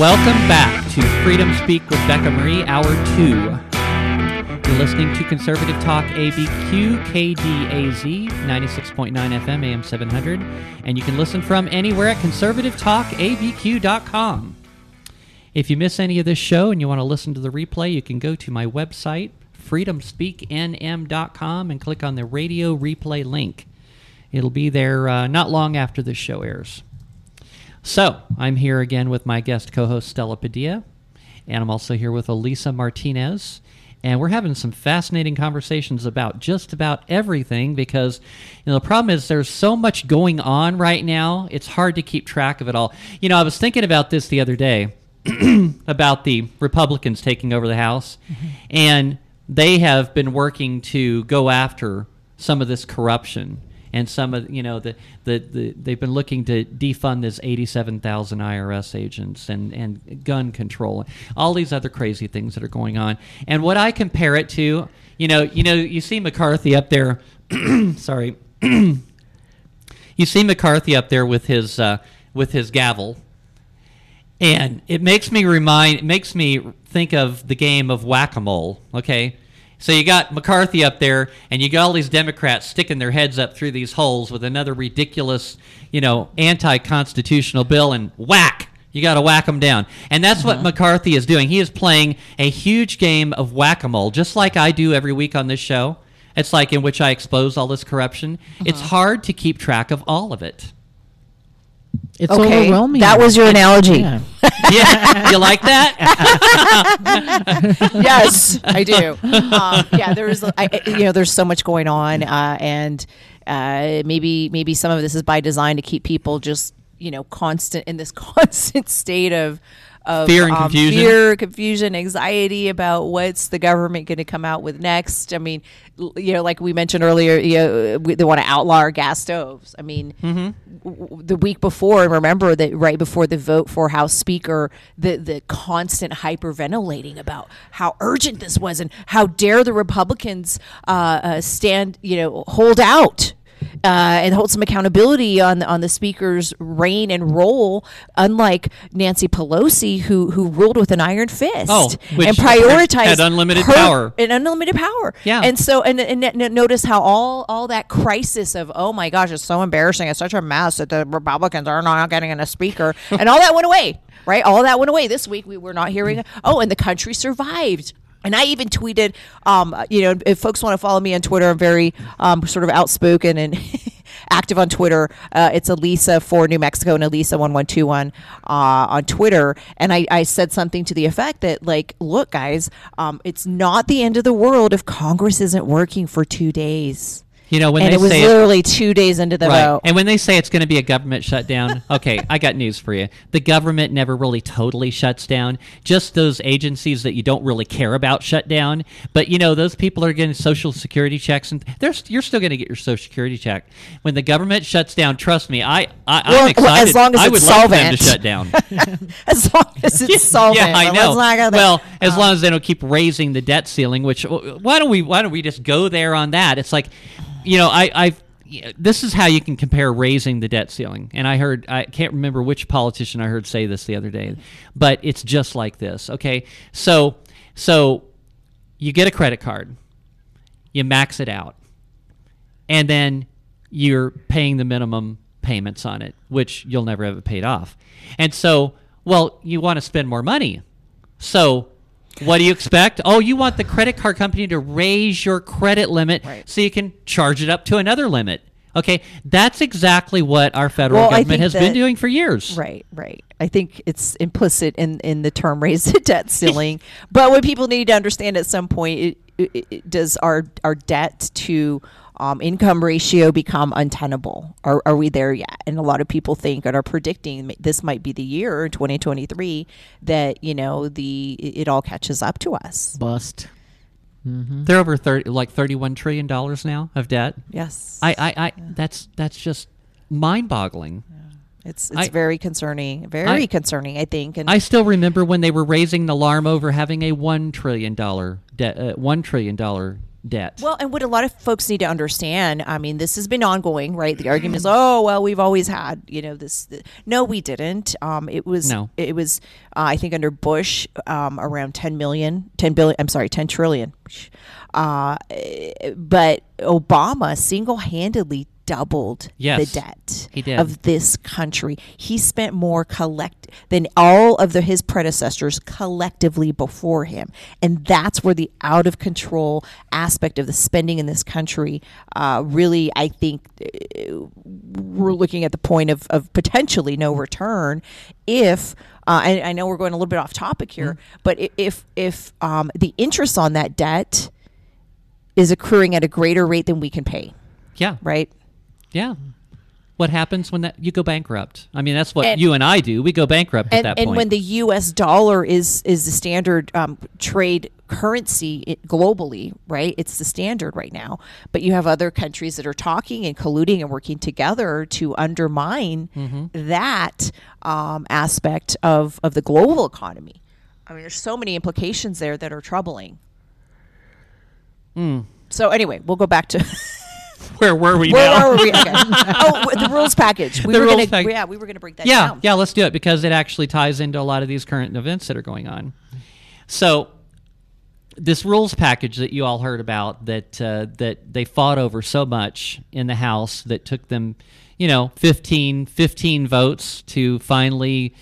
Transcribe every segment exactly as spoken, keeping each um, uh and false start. Welcome back to Freedom Speak with Becca Marie, Hour two. You're listening to Conservative Talk A B Q, K D A Z, ninety-six point nine F M, A M seven hundred. And you can listen from anywhere at conservative talk a b q dot com. If you miss any of this show and you want to listen to the replay, you can go to my website, freedom speak n m dot com, and click on the radio replay link. It'll be there uh, not long after this show airs. So, I'm here again with my guest co-host Stella Padilla, and I'm also here with Elisa Martinez, and we're having some fascinating conversations about just about everything because, you know, the problem is there's so much going on right now, it's hard to keep track of it all. You know, I was thinking about this the other day, about the Republicans taking over the House, mm-hmm. and they have been working to go after some of this corruption. And some of, you know, the, the, the they've been looking to defund this eighty-seven thousand I R S agents and, and gun control, all these other crazy things that are going on. And what I compare it to, you know, you know, you see McCarthy up there, sorry, you see McCarthy up there with his uh, with his gavel, and it makes me remind, it makes me think of the game of whack-a-mole, okay. So you got McCarthy up there, and you got all these Democrats sticking their heads up through these holes with another ridiculous, you know, anti-constitutional bill, and whack! You got to whack them down. And that's uh-huh. what McCarthy is doing. He is playing a huge game of whack-a-mole, just like I do every week on this show. It's like in which I expose all this corruption. Uh-huh. It's hard to keep track of all of it. It's okay. Overwhelming. That was your analogy. Yeah. Yeah. You like that? Yes, I do. Um, yeah, there is. I, you know, there's so much going on, uh, and uh, maybe maybe some of this is by design to keep people just, you know, constant in this constant state of of fear and um, confusion, fear, confusion, anxiety about what's the government going to come out with next. I mean, you know, like we mentioned earlier, you know, we, they want to outlaw our gas stoves. I mean, mm-hmm. w- the week before, and remember that right before the vote for House Speaker, the, the constant hyperventilating about how urgent this was and how dare the Republicans uh, uh, stand, you know, hold out. Uh, and hold some accountability on on the speaker's reign and role, unlike Nancy Pelosi, who who ruled with an iron fist oh, which and prioritized had unlimited her, power and unlimited power. Yeah, and so and, and notice how all all that crisis of oh my gosh, it's so embarrassing, it's such a mess that the Republicans are not getting a speaker, and all that went away. Right, all that went away. This week we were not hearing. Oh, and the country survived. And I even tweeted, um, you know, if folks want to follow me on Twitter, I'm very um, sort of outspoken and active on Twitter. Uh, it's Elisa for New Mexico and Elisa one one two one uh, on Twitter. And I, I said something to the effect that, like, look, guys, um, it's not the end of the world if Congress isn't working for two days. You know, when and they it was say literally it, two days into the right. vote. And when they say it's going to be a government shutdown, okay, I got news for you. The government never really totally shuts down. Just those agencies that you don't really care about shut down. But, you know, those people are getting Social Security checks, and they're, you're still going to get your Social Security check. When the government shuts down, trust me, I, I, well, I'm excited. Well, as long as I would it's love solvent. Them to shut down. As long as it's yeah, solvent. Yeah, I know. Like well, as um, long as they don't keep raising the debt ceiling, which why don't we, why don't we just go there on that? It's like... You know, I, I've. This is how you can compare raising the debt ceiling. And I heard, I can't remember which politician I heard say this the other day, but it's just like this. Okay, so so you get a credit card, you max it out, and then you're paying the minimum payments on it, which you'll never have it paid off. And so, well, you want to spend more money, so. What do you expect? Oh, you want the credit card company to raise your credit limit right. so you can charge it up to another limit. Okay, that's exactly what our federal well, government has that, been doing for years. Right, right. I think it's implicit in, in the term raise the debt ceiling. But what people need to understand at some point, it, it, it does our, our debt to... Um, income ratio become untenable? Are, are we there yet? And a lot of people think and are predicting this might be the year twenty twenty-three that, you know, the it all catches up to us. Bust. Mm-hmm. They're over thirty, like thirty-one trillion dollars now of debt. Yes. I, I, I yeah. that's that's just mind-boggling. Yeah. It's it's I, very concerning, very I, concerning, I think. And I still remember when they were raising the alarm over having a one trillion dollars de- uh, one trillion dollars debt. Well, and what a lot of folks need to understand, I mean, this has been ongoing, right? The argument is, oh, well, we've always had, you know, this. Th- no, we didn't. Um, it was, no. it was, uh, I think, under Bush, um, around ten million, ten billion, I'm sorry, ten trillion. Uh, but Obama single-handedly doubled yes, the debt he did. of this country. He spent more collect than all of the, his predecessors collectively before him. And that's where the out of control aspect of the spending in this country uh, really, I think, uh, we're looking at the point of, of potentially no return if, uh, I, I know we're going a little bit off topic here, mm-hmm. but if, if um, the interest on that debt is accruing at a greater rate than we can pay. Yeah. Right? Yeah. What happens when that you go bankrupt? I mean, that's what and, you and I do. We go bankrupt and, at that and point. And when the U S dollar is is the standard um, trade currency it, globally, right? It's the standard right now. But you have other countries that are talking and colluding and working together to undermine mm-hmm. that um, aspect of, of the global economy. I mean, there's so many implications there that are troubling. Mm. So anyway, we'll go back to... Where were we Where now? Where were we? Okay. Oh, the rules package. We the were rules gonna, pack- yeah, we were going to break that yeah, down. Yeah, let's do it because it actually ties into a lot of these current events that are going on. So this rules package that you all heard about that uh, that they fought over so much in the House that took them, you know, fifteen, fifteen votes to finally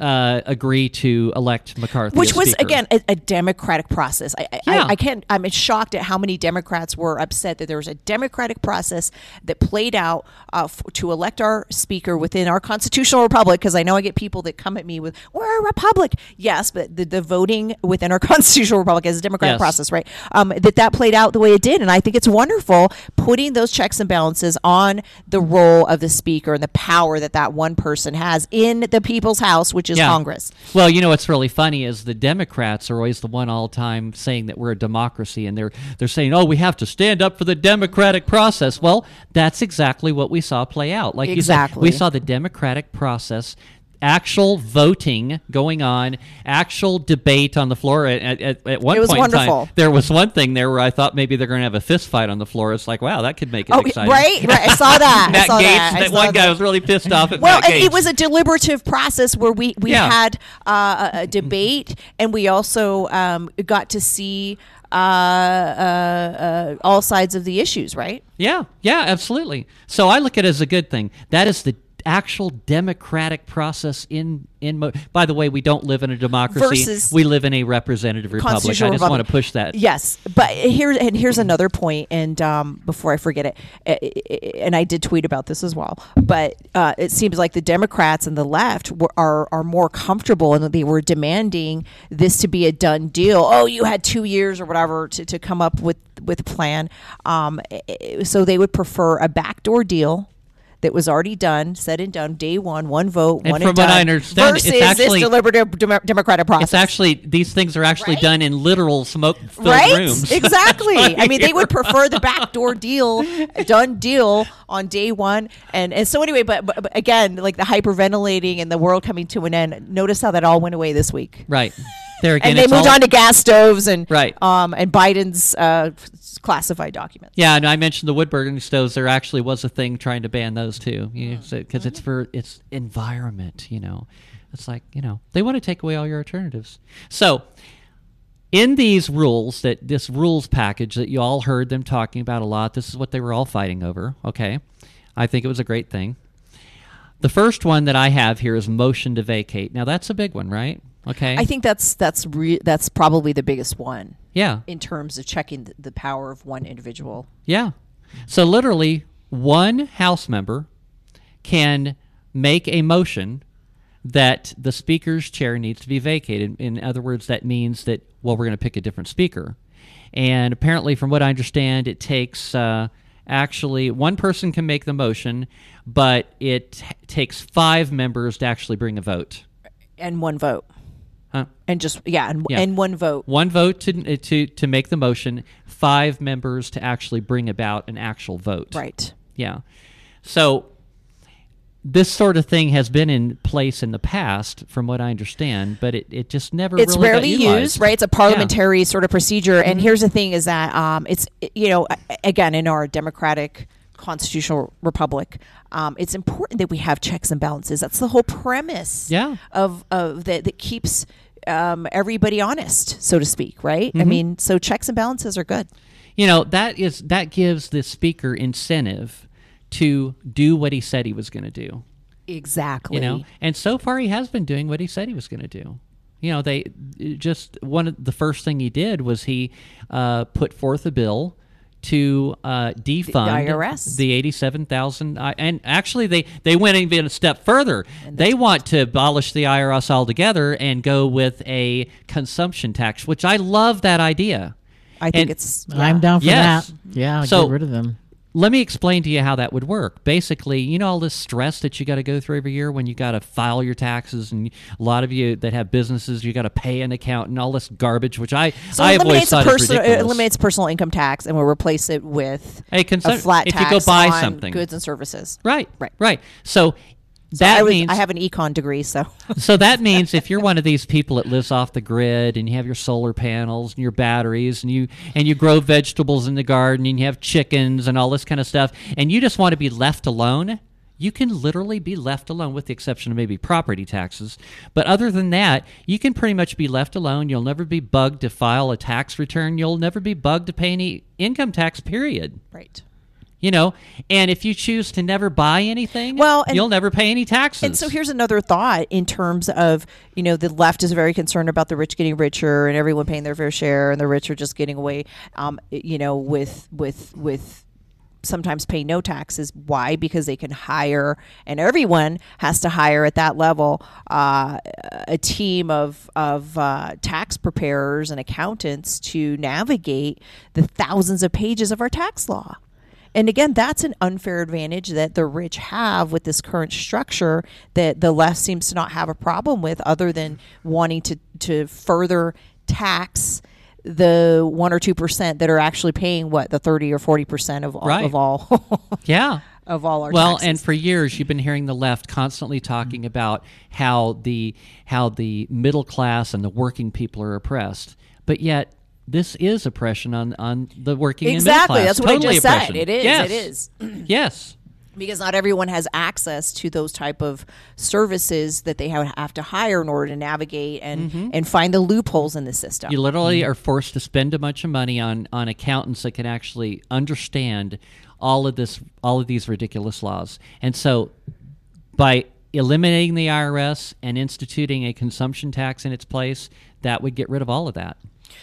uh, agree to elect McCarthy. Which was, again, a, a democratic process. I, yeah. I, I can't, I'm shocked at how many Democrats were upset that there was a democratic process that played out uh, f- to elect our speaker within our constitutional republic. Because I know I get people that come at me with, we're a republic. Yes, but the, the voting within our constitutional republic is a democratic yes. process, right? Um, that that played out the way it did. And I think it's wonderful putting those checks and balances on the role of the speaker and the power that that one person has in the people's house, which is yeah. Congress. Well, you know what's really funny is the Democrats are always the one all time saying that we're a democracy, and they're they're saying, "Oh, we have to stand up for the democratic process." Well, that's exactly what we saw play out. Like exactly. you said, we saw the democratic process, actual voting going on, actual debate on the floor. At, at, at one it was point wonderful. In time, there was one thing there where I thought maybe they're going to have a fist fight on the floor. It's like, wow, that could make it oh, exciting. Right? Right. I saw that. Matt I saw Gaetz, that. that I saw one that. guy was really pissed off at well, Matt Gaetz. Well, it was a deliberative process where we, we yeah. had uh, a, a debate, and we also um, got to see uh, uh, uh, all sides of the issues, right? Yeah. Yeah, absolutely. So I look at it as a good thing. That is the actual democratic process in in mo- by the way, we don't live in a democracy. Versus we live in a representative republic. I just republic. want to push that. Yes, but here and here's another point, and um, before I forget it, and I did tweet about this as well. But uh, it seems like the Democrats and the left were, are are more comfortable, and they were demanding this to be a done deal. Oh, you had two years or whatever to, to come up with with a plan. Um, so they would prefer a backdoor deal that was already done, said and done, day one, one vote, and one and done. And from what I understand, versus it's actually, this deliberative dem- democratic process. It's actually, these things are actually right? done in literal smoke-filled right? rooms. Right? Exactly. I mean, they would prefer the backdoor deal, done deal on day one. And, and so anyway, but, but, but again, like the hyperventilating and the world coming to an end, notice how that all went away this week. Right. There again, and they moved all- on to gas stoves and right. um, and Biden's uh, classified documents. Yeah, and I mentioned the wood-burning stoves. There actually was a thing trying to ban those too, because you know, so, mm-hmm. it's for it's environment. You know, it's like you know they want to take away all your alternatives. So, in these rules that this rules package that you all heard them talking about a lot, this is what they were all fighting over. Okay, I think it was a great thing. The first one that I have here is motion to vacate. Now that's a big one, right? Okay. I think that's that's re- that's probably the biggest one. Yeah. In terms of checking the, the power of one individual. Yeah. So literally one House member can make a motion that the speaker's chair needs to be vacated. In other words, that means that well, we're going to pick a different speaker. And apparently, from what I understand, it takes uh, actually one person can make the motion, but it t- takes five members to actually bring a vote. And one vote. Huh? And just yeah and, yeah, and one vote, one vote to to to make the motion. Five members to actually bring about an actual vote. Right. Yeah. So this sort of thing has been in place in the past, from what I understand, but it, it just never it's really rarely got used, right? It's a parliamentary yeah. sort of procedure. And mm-hmm. here's the thing is that um, it's, you know, again, in our democratic constitutional republic, um, it's important that we have checks and balances. That's the whole premise yeah. of, of the, that keeps um, everybody honest, so to speak, right? Mm-hmm. I mean, so checks and balances are good. You know, that is that gives the speaker incentive to do what he said he was going to do. Exactly. You know, and so far he has been doing what he said he was going to do. You know, they just one of the first thing he did was he uh, put forth a bill to uh, defund the I R S, the eighty-seven thousand, and actually they they went even a step further. They want to abolish the I R S altogether and go with a consumption tax, which I love that idea. I think and, it's... Yeah. I'm down for yes. that. Yeah, so, get rid of them. Let me explain to you how that would work. Basically, you know all this stress that you got to go through every year when you got to file your taxes, and a lot of you that have businesses, you got to pay an accountant, all this garbage, which I so I have always thought is ridiculous. It eliminates personal income tax, and we'll replace it with a, consu- a flat tax if you go buy on something. Goods and services. Right, right, right. So... So that I, was, means, I have an econ degree, so. So that means if you're one of these people that lives off the grid and you have your solar panels and your batteries and you and you grow vegetables in the garden and you have chickens and all this kind of stuff and you just want to be left alone, you can literally be left alone with the exception of maybe property taxes. But other than that, you can pretty much be left alone. You'll never be bugged to file a tax return. You'll never be bugged to pay any income tax, period. Right. You know, and if you choose to never buy anything, well, and, you'll never pay any taxes. And so here's another thought in terms of, you know, the left is very concerned about the rich getting richer and everyone paying their fair share and the rich are just getting away, um, you know, with with with sometimes paying no taxes. Why? Because they can hire, and everyone has to hire at that level, uh, a team of of uh, tax preparers and accountants to navigate the thousands of pages of our tax law. And again, that's an unfair advantage that the rich have with this current structure that the left seems to not have a problem with, other than wanting to, to further tax the one or two percent that are actually paying what, the thirty or forty percent of all right. of all yeah. of all our well, taxes. And for years you've been hearing the left constantly talking mm-hmm. about how the how the middle class and the working people are oppressed. But yet this is oppression on, on the working exactly. and middle class. Exactly, that's what totally I just oppression. Said. It is, yes. it is. Yes. Because not everyone has access to those type of services that they have to hire in order to navigate and, mm-hmm. and find the loopholes in the system. You literally mm-hmm. are forced to spend a bunch of money on, on accountants that can actually understand all of this, all of these ridiculous laws. And so by eliminating the I R S and instituting a consumption tax in its place, that would get rid of all of that.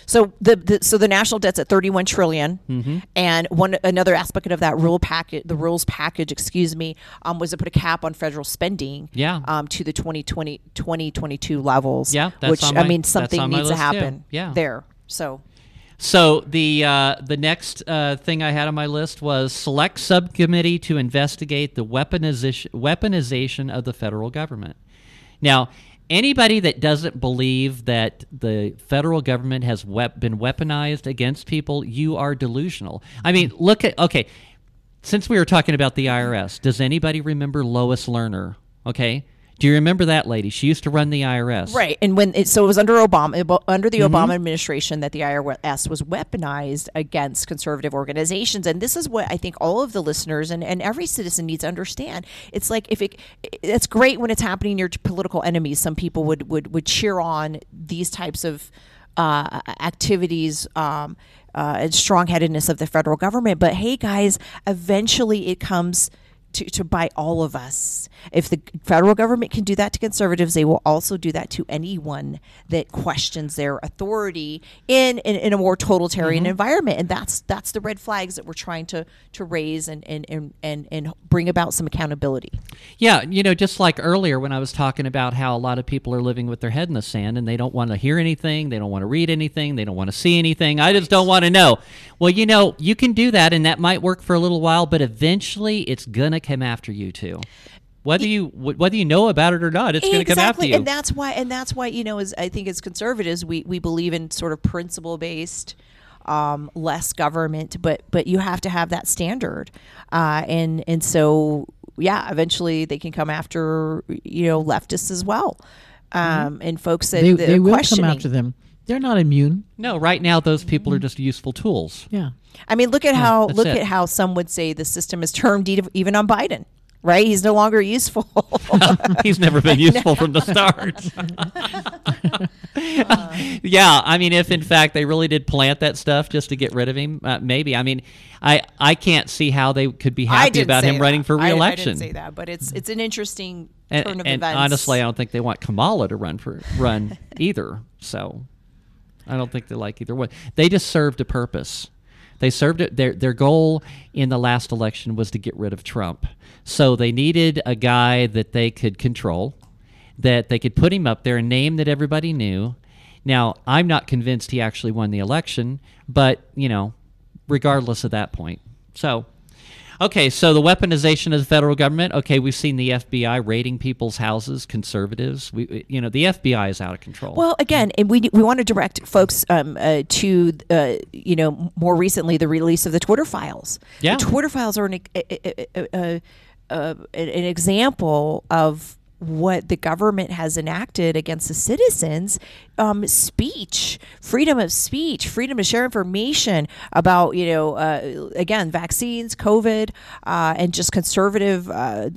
So the, the so the national debt's at thirty-one trillion dollars, mm-hmm. and one another aspect of that rule packet, the rules package, excuse me, um, was to put a cap on federal spending, yeah. um, to the twenty twenty, twenty twenty-two levels, yeah, that's which on my, I mean something that's on my needs list to happen, too. Yeah. there. So, so the uh, the next uh, thing I had on my list was select subcommittee to investigate the weaponization weaponization of the federal government. Now, anybody that doesn't believe that the federal government has wep- been weaponized against people, you are delusional. I mean, look at, okay, since we were talking about the I R S, does anybody remember Lois Lerner? Okay. Do you remember that lady? She used to run the I R S. Right. And when it, so it was under Obama, under the mm-hmm. Obama administration that the I R S was weaponized against conservative organizations. And this is what I think all of the listeners and, and every citizen needs to understand. It's like if it, it's great when it's happening near political enemies. Some people would, would, would cheer on these types of uh, activities, um, uh, and strong-headedness of the federal government. But hey, guys, eventually it comes To, to buy all of us. If the federal government can do that to conservatives, they will also do that to anyone that questions their authority in, in, in a more totalitarian mm-hmm. environment. And that's that's the red flags that we're trying to, to raise and, and, and, and, and bring about some accountability. Yeah, you know, just like earlier when I was talking about how a lot of people are living with their head in the sand and they don't want to hear anything, they don't want to read anything, they don't want to see anything, I just don't want to know. Well, you know, you can do that and that might work for a little while, but eventually it's going to come after you too, whether you whether you know about it or not. It's exactly. going to come after you, and that's why. And that's why you know, as I think as conservatives, we we believe in sort of principle based, um, less government, but but you have to have that standard, uh, and and so yeah, eventually they can come after, you know, leftists as well. Um, mm-hmm. And folks that, they, that they are will questioning. Come after them. They're not immune. No, right now those people are just useful tools. Yeah. I mean, look at yeah, how look it. at how some would say the system is termed even on Biden. Right? He's no longer useful. He's never been useful from the start. uh, yeah. I mean, if in fact they really did plant that stuff just to get rid of him, uh, maybe. I mean, I, I can't see how they could be happy about him that. running for re-election. I, I didn't say that, but it's it's an interesting and, turn of and events. And honestly, I don't think they want Kamala to run for run either. So I don't think they like either one. They just served a purpose. They served it. Their their goal in the last election was to get rid of Trump. So they needed a guy that they could control, that they could put him up there, a name that everybody knew. Now, I'm not convinced he actually won the election, but, you know, regardless of that point. So, okay, so the weaponization of the federal government. Okay, we've seen the F B I raiding people's houses, conservatives. We, you know, the F B I is out of control. Well, again, and we we want to direct folks um, uh, to, uh, you know, more recently the release of the Twitter files. Yeah. The Twitter files are an, a, a, a, a, an example of what the government has enacted against the citizens, um, speech, freedom of speech, freedom to share information about, you know, uh, again, vaccines, COVID, uh, and just conservative uh,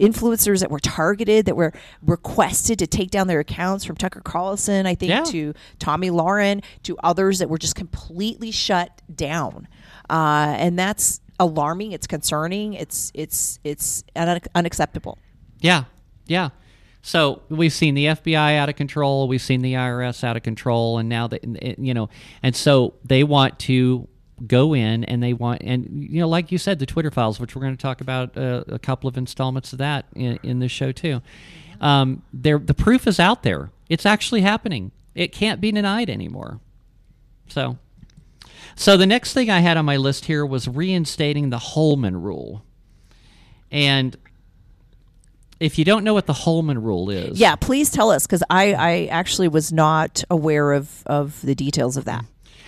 influencers that were targeted, that were requested to take down their accounts, from Tucker Carlson, I think, yeah. to Tommy Lauren, to others that were just completely shut down. Uh, and that's alarming. It's concerning. It's it's it's un- unacceptable. Yeah. Yeah. So we've seen the F B I out of control. We've seen the I R S out of control. And now, they, you know, and so they want to go in and they want, and, you know, like you said, the Twitter files, which we're going to talk about uh, a couple of installments of that in, in this show, too. Um, they're, the proof is out there. It's actually happening. It can't be denied anymore. So, so the next thing I had on my list here was reinstating the Holman Rule. And if you don't know what the Holman Rule is... Yeah, please tell us, because I, I actually was not aware of, of the details of that.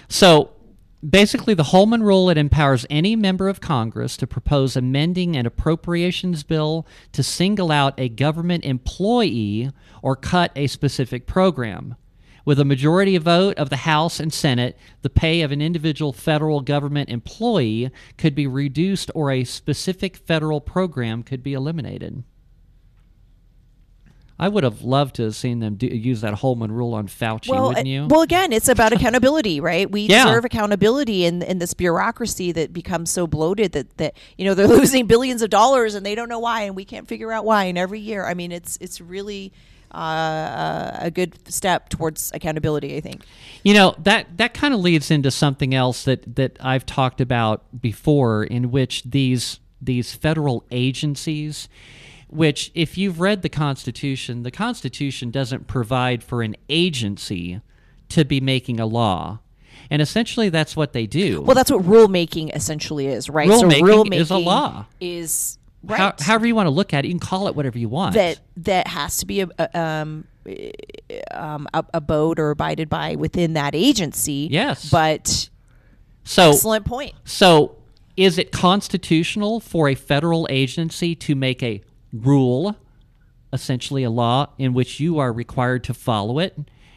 So, basically, the Holman Rule, it empowers any member of Congress to propose amending an appropriations bill to single out a government employee or cut a specific program. With a majority vote of the House and Senate, the pay of an individual federal government employee could be reduced or a specific federal program could be eliminated. I would have loved to have seen them do, use that Holman Rule on Fauci, well, wouldn't you? Well, again, it's about accountability, right? We yeah. deserve accountability in, in this bureaucracy that becomes so bloated that, that, you know, they're losing billions of dollars and they don't know why, and we can't figure out why. And every year, I mean, it's it's really uh, a good step towards accountability, I think. You know, that, that kind of leads into something else that, that I've talked about before, in which these these federal agencies... Which, if you've read the Constitution, the Constitution doesn't provide for an agency to be making a law. And essentially that's what they do. Well, that's what rulemaking essentially is, right? Rule so making rulemaking is a law. Is, right. How, however you want to look at it, you can call it whatever you want. That that has to be a, a, um, um, abode or abided by within that agency. Yes. But so, excellent point. So is it constitutional for a federal agency to make a rule, essentially a law in which you are required to follow it,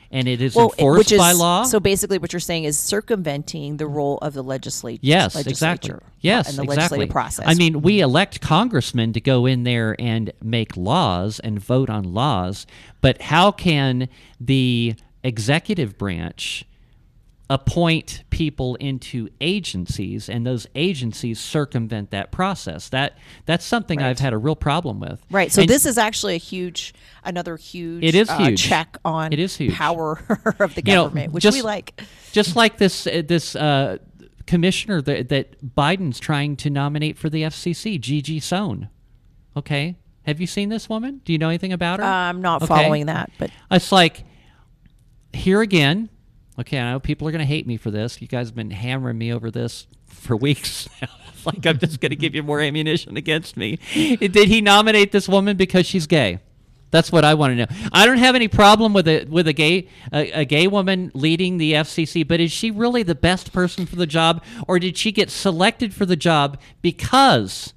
and it is well, enforced which is, by law? So basically what you're saying is circumventing the role of the legislature. Yes, legislature, exactly. Yes, and the exactly. legislative process. I mean, we elect congressmen to go in there and make laws and vote on laws, but how can the executive branch appoint people into agencies, and those agencies circumvent that process? That that's something right. I've had a real problem with. Right. So and this is actually a huge, another huge, it is uh, huge. check on it is huge. power of the government, you know, which just, we like. Just like this uh, this uh, commissioner that, that Biden's trying to nominate for the F C C, Gigi Sohn. Okay. Have you seen this woman? Do you know anything about her? Uh, I'm not okay. following that, but it's like, here again. Okay, I know people are going to hate me for this. You guys have been hammering me over this for weeks now. Like, I'm just going to give you more ammunition against me. Did he nominate this woman because she's gay? That's what I want to know. I don't have any problem with a with a gay a, a gay woman leading the F C C, but is she really the best person for the job, or did she get selected for the job because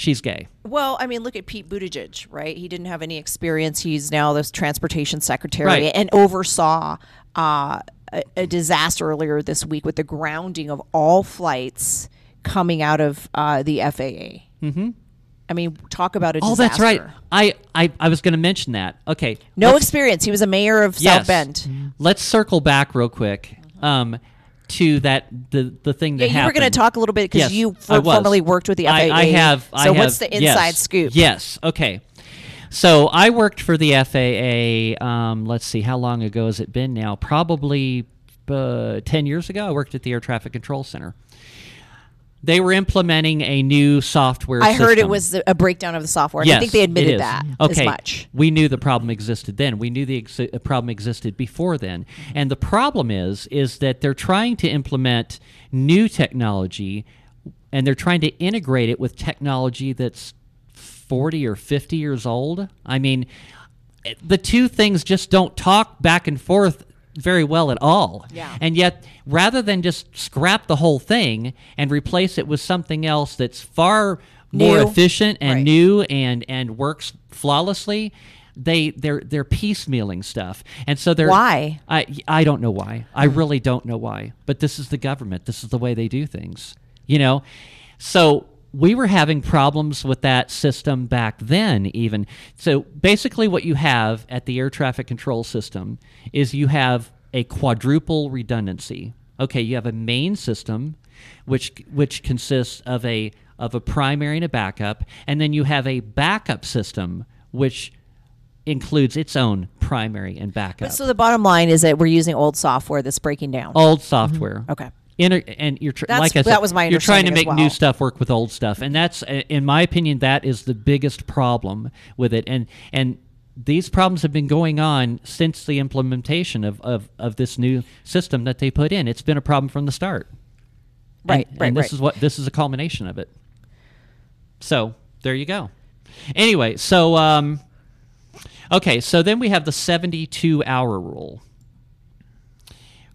she's gay. Well, I mean, look at Pete Buttigieg, right? He didn't have any experience. He's now the transportation secretary right. and oversaw uh, a, a disaster earlier this week with the grounding of all flights coming out of uh, the F A A. Mm-hmm. I mean, talk about a disaster. Oh, that's right. I, I, I was going to mention that. Okay. No experience. He was a mayor of yes. South Bend. Mm-hmm. Let's circle back real quick um, to that the the thing that yeah, you happened. You were going to talk a little bit because yes, you for, formerly worked with the F A A. I, I have. So I have, what's the inside yes, scoop? Yes. Okay. So I worked for the F A A. Um, let's see. How long ago has it been now? Probably uh, ten years ago. I worked at the Air Traffic Control Center. They were implementing a new software I system. Heard it was a breakdown of the software. Yes, I think they admitted that okay. as much. We knew the problem existed then. We knew the ex- problem existed before then. And the problem is, is that they're trying to implement new technology, and they're trying to integrate it with technology that's forty or fifty years old. I mean, the two things just don't talk back and forth very well at all. Yeah. And yet, rather than just scrap the whole thing and replace it with something else that's far new. more efficient and right. new and, and works flawlessly, they they're they're piecemealing stuff. And so they're Why? I I don't know why. I really don't know why. But this is the government. This is the way they do things. You know? So we were having problems with that system back then even. So basically what you have at the air traffic control system is you have a quadruple redundancy. Okay, you have a main system which which consists of a of a primary and a backup, and then you have a backup system which includes its own primary and backup. But so the bottom line is that we're using old software that's breaking down. Old software. Mm-hmm. Okay. Inter- and you're tr- like I said, that was my you're trying to make well. new stuff work with old stuff, and that's, in my opinion, that is the biggest problem with it. And and these problems have been going on since the implementation of, of, of this new system that they put in. It's been a problem from the start, right? And, right. And this right. is what this is a culmination of it. So there you go. Anyway, so um, okay, so then we have the seventy-two hour rule.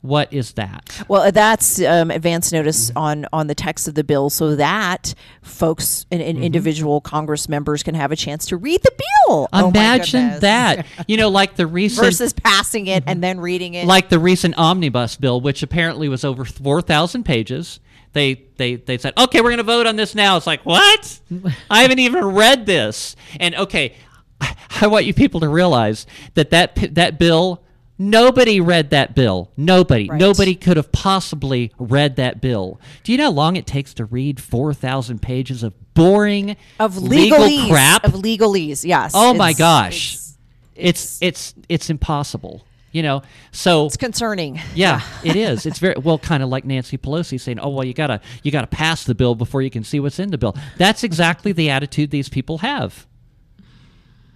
What is that? Well, that's um, advance notice mm-hmm. on, on the text of the bill so that folks and, and mm-hmm. individual Congress members can have a chance to read the bill. Imagine oh that. You know, like the recent... Versus passing it mm-hmm. and then reading it. Like the recent omnibus bill, which apparently was over four thousand pages. They, they, they said, okay, we're going to vote on this now. It's like, what? I haven't even read this. And, okay, I want you people to realize that that, that bill... Nobody read that bill. Nobody. Right. Nobody could have possibly read that bill. Do you know how long it takes to read four thousand pages of boring of legalese, legal crap? Of legalese, yes. Oh, it's, my gosh. It's it's, it's it's it's impossible. You know, so it's concerning. Yeah, yeah. It is. It's very well kind of like Nancy Pelosi saying, "Oh, well, you got to you got to pass the bill before you can see what's in the bill." That's exactly the attitude these people have.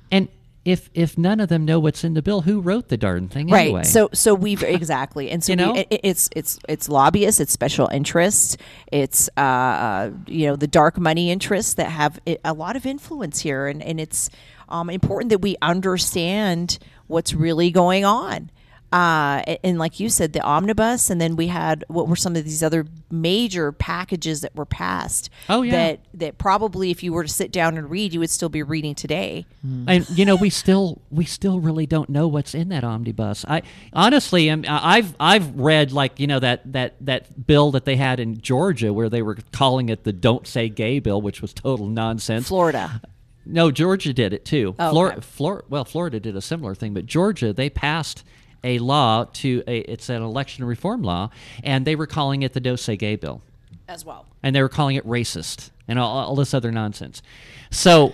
And If if none of them know what's in the bill, who wrote the darn thing anyway? Right. So so we've exactly, and so you know? we, it, it's it's it's lobbyists, it's special interests, it's uh you know the dark money interests that have a lot of influence here, and and it's um, important that we understand what's really going on. Uh, and like you said, the omnibus, and then we had what were some of these other major packages that were passed. Oh yeah, that that probably if you were to sit down and read, you would still be reading today. Mm. And you know, we still we still really don't know what's in that omnibus. I honestly, I'm, I've I've read like you know that that that bill that they had in Georgia where they were calling it the "Don't Say Gay" bill, which was total nonsense. Florida. No, Georgia did it too. Oh, Flor- okay. Flor- well, Florida did a similar thing, but Georgia they passed. a law to a, it's an election reform law, and they were calling it the Don't Say Gay bill as well, and they were calling it racist and all, all this other nonsense. So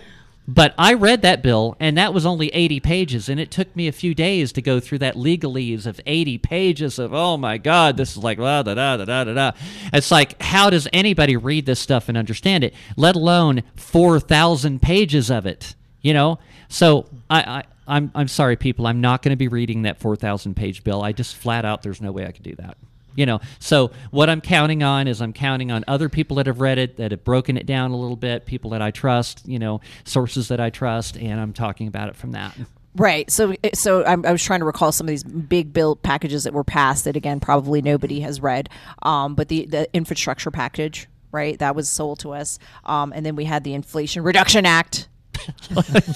but I read that bill, and that was only eighty pages, and it took me a few days to go through that legalese of eighty pages of oh my god, this is like da da da da da da. It's like, how does anybody read this stuff and understand it, let alone four thousand pages of it, you know? So I, I I'm I'm sorry, people. I'm not going to be reading that four thousand page bill. I just flat out, there's no way I could do that. You know, so what I'm counting on is I'm counting on other people that have read it, that have broken it down a little bit, people that I trust, you know, sources that I trust, and I'm talking about it from that. Right. So so I'm, I was trying to recall some of these big bill packages that were passed that, again, probably nobody has read, um, but the, the infrastructure package. right? That was sold to us. Um, and then we had the Inflation Reduction Act.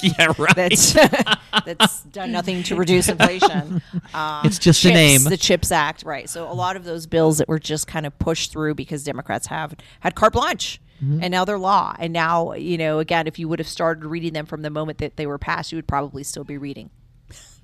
Yeah, right. That's, that's done nothing to reduce inflation. Um, it's just chips, a name. The CHIPS Act, right? So a lot of those bills that were just kind of pushed through because Democrats have had carte blanche, mm-hmm. and now they're law. And now, you know, again, if you would have started reading them from the moment that they were passed, you would probably still be reading.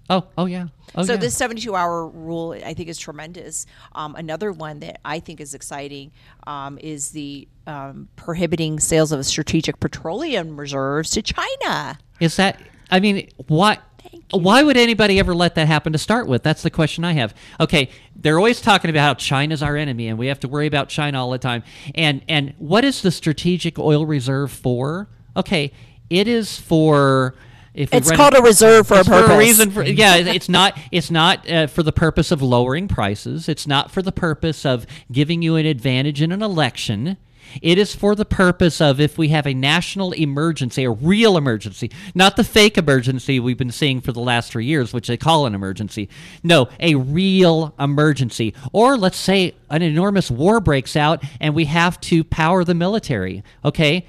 Oh, oh yeah. Oh, so yeah. This seventy-two hour rule, I think, is tremendous. Um, another one that I think is exciting um, is the um, prohibiting sales of strategic petroleum reserves to China. Is that? I mean, what? Why would anybody ever let that happen to start with? That's the question I have. Okay, they're always talking about how China's our enemy and we have to worry about China all the time. And and what is the strategic oil reserve for? Okay, it is for. It's called a, a reserve for a purpose. For a reason for, yeah, it's not it's not uh, for the purpose of lowering prices. It's not for the purpose of giving you an advantage in an election. It is for the purpose of if we have a national emergency, a real emergency, not the fake emergency we've been seeing for the last three years, which they call an emergency. No, a real emergency. Or let's say an enormous war breaks out and we have to power the military, okay?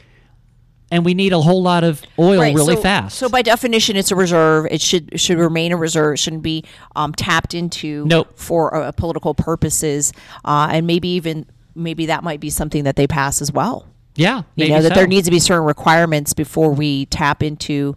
And we need a whole lot of oil right, really so, fast. So by definition, it's a reserve. It should it should remain a reserve. It shouldn't be um, tapped into nope. for uh, political purposes. Uh, and maybe even maybe that might be something that they pass as well. Yeah, maybe you know that so. There needs to be certain requirements before we tap into.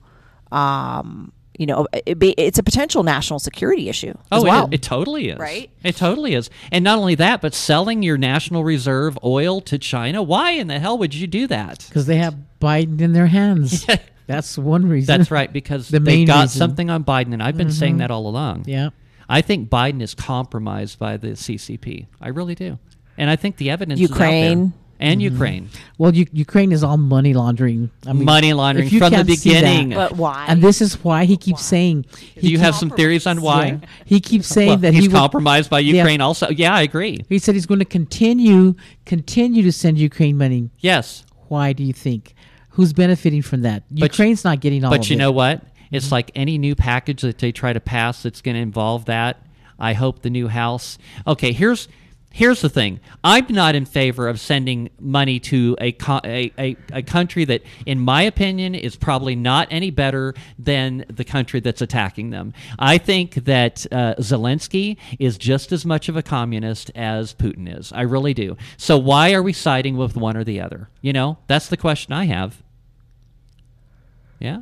Um, You know, it be, it's a potential national security issue as oh, well. It, it totally is. Right? It totally is. And not only that, but selling your national reserve oil to China, why in the hell would you do that? Because they have Biden in their hands. Yeah. That's one reason. That's right, because the they got reason. something on Biden, and I've been mm-hmm. saying that all along. Yeah, I think Biden is compromised by the C C P. I really do. And I think the evidence Ukraine. is out there. And mm-hmm. Ukraine. Well, U- Ukraine is all money laundering. I mean, money laundering from the beginning. That, but why? And this is why he keeps why? saying. He Do you have some theories on why? Yeah. He keeps saying well, that he's he compromised would, by Ukraine. Yeah. Also, yeah, I agree. He said he's going to continue, continue to send Ukraine money. Yes. Why do you think? Who's benefiting from that? But Ukraine's not getting all. But of you it. know what? It's mm-hmm. like any new package that they try to pass that's going to involve that. I hope the new House. Okay, here's. Here's the thing. I'm not in favor of sending money to a, co- a, a, a country that, in my opinion, is probably not any better than the country that's attacking them. I think that uh, Zelensky is just as much of a communist as Putin is. I really do. So why are we siding with one or the other? You know, that's the question I have. Yeah.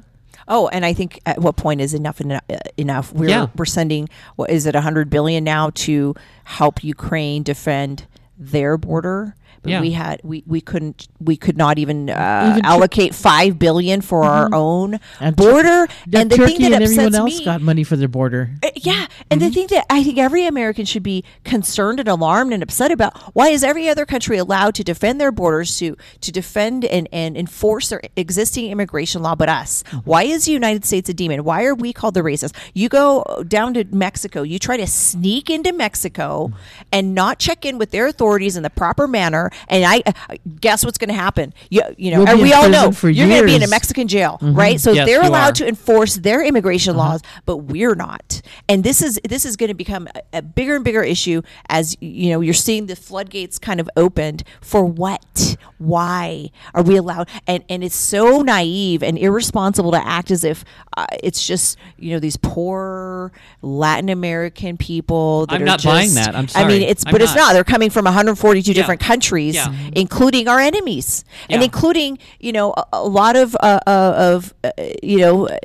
Oh, and I think at what point is enough en- enough? We're yeah. we're sending, what is it, one hundred billion dollars now to help Ukraine defend their border. But yeah. we had we, we couldn't we could not even, uh, even allocate Tur- five billion dollars for mm-hmm. our own and border. Tur- and the Turkey thing that and upsets everyone else me, got money for their border. Uh, yeah, and mm-hmm. the thing that I think every American should be concerned and alarmed and upset about, why is every other country allowed to defend their borders, to to defend and, and enforce their existing immigration law but us? Mm-hmm. Why is the United States a demon? Why are we called the racist? You go down to Mexico, you try to sneak into Mexico mm-hmm. and not check in with their authorities in the proper manner. And I uh, guess what's going to happen. You, you know, and we all know you're going to be in a Mexican jail, mm-hmm. right? So yes, they're allowed to enforce their immigration uh-huh. laws, but we're not. And this is this is going to become a, a bigger and bigger issue as you know. You're seeing the floodgates kind of opened for what? Why are we allowed? And and it's so naive and irresponsible to act as if uh, it's just you know these poor Latin American people. That I'm are not just, buying that. I'm sorry. I mean, it's I'm but not. it's not. They're coming from one hundred forty-two yeah. different countries. Yeah. Including our enemies, yeah. and including you know a, a lot of uh, uh, of uh, you know uh,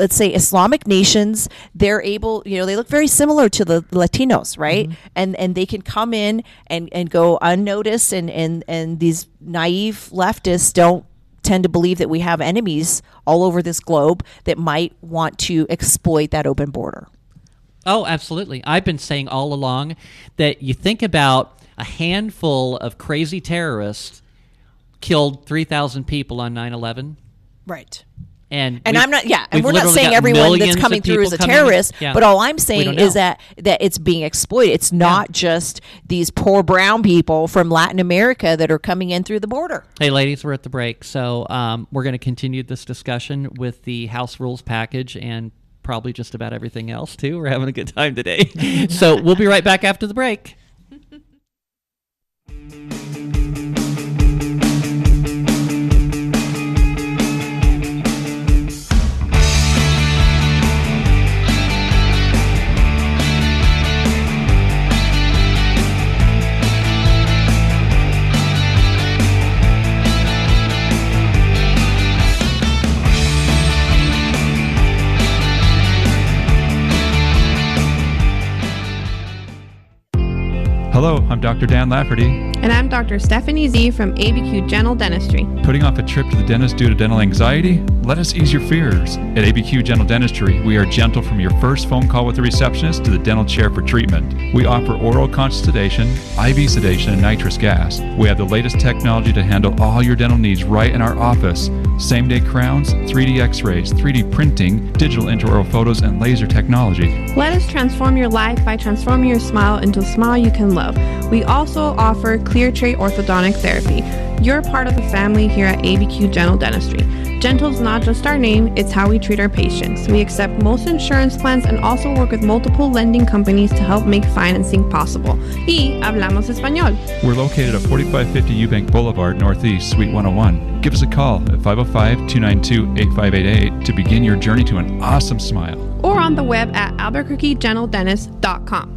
let's say Islamic nations. They're able, you know, they look very similar to the Latinos, right? Mm-hmm. And and they can come in and, and go unnoticed, and, and, and these naive leftists don't tend to believe that we have enemies all over this globe that might want to exploit that open border. Oh, absolutely! I've been saying all along that you think about. A handful of crazy terrorists killed three thousand people on nine eleven. Right. And, and I'm not, yeah, and we're not saying everyone that's coming through is a terrorist, yeah. but all I'm saying is that, that it's being exploited. It's not yeah. just these poor brown people from Latin America that are coming in through the border. Hey, ladies, we're at the break, so um, we're going to continue this discussion with the House Rules package and probably just about everything else, too. We're having a good time today. So we'll be right back after the break. Hello, I'm Doctor Dan Lafferty. And I'm Doctor Stephanie Z from A B Q Gentle Dentistry. Putting off a trip to the dentist due to dental anxiety? Let us ease your fears. At A B Q Gentle Dentistry, we are gentle from your first phone call with the receptionist to the dental chair for treatment. We offer oral conscious sedation, I V sedation, and nitrous gas. We have the latest technology to handle all your dental needs right in our office. Same-day crowns, three D x-rays, three D printing, digital intraoral photos, and laser technology. Let us transform your life by transforming your smile into a smile you can love. We also offer clear tray orthodontic therapy. You're part of the family here at A B Q Gentle Dentistry. Gentle is not just our name, it's how we treat our patients. We accept most insurance plans and also work with multiple lending companies to help make financing possible. Y hablamos español. We're located at forty-five fifty Eubank Boulevard, Northeast, Suite one oh one. Give us a call at five oh five, two nine two, eight five eight eight to begin your journey to an awesome smile. Or on the web at albuquerque dental dentist dot com.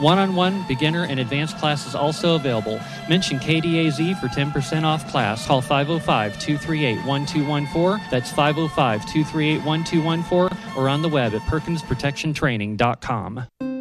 One-on-one, beginner, and advanced classes also available. Mention K D A Z for ten percent off class. Call five oh five, two three eight, one two one four. That's five oh five, two three eight, one two one four. Or on the web at perkins protection training dot com.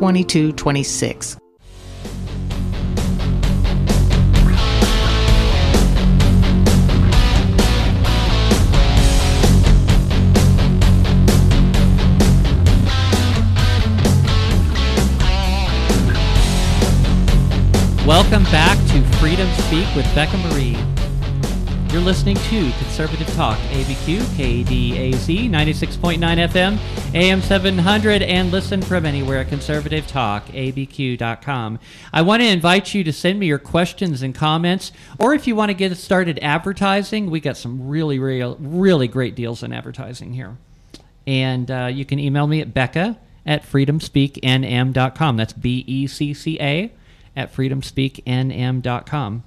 two two. two twenty-six. Welcome back to Freedom Speak with Becca Marie. You're listening to Conservative Talk, A B Q, K D A Z, ninety-six point nine F M, A M seven hundred, and listen from anywhere at conservative talk A B Q dot com. I want to invite you to send me your questions and comments, or if you want to get started advertising, we got some really, real, really great deals in advertising here. And uh, you can email me at Becca at freedom speak N M dot com. That's B E C C A at freedom speak N M dot com.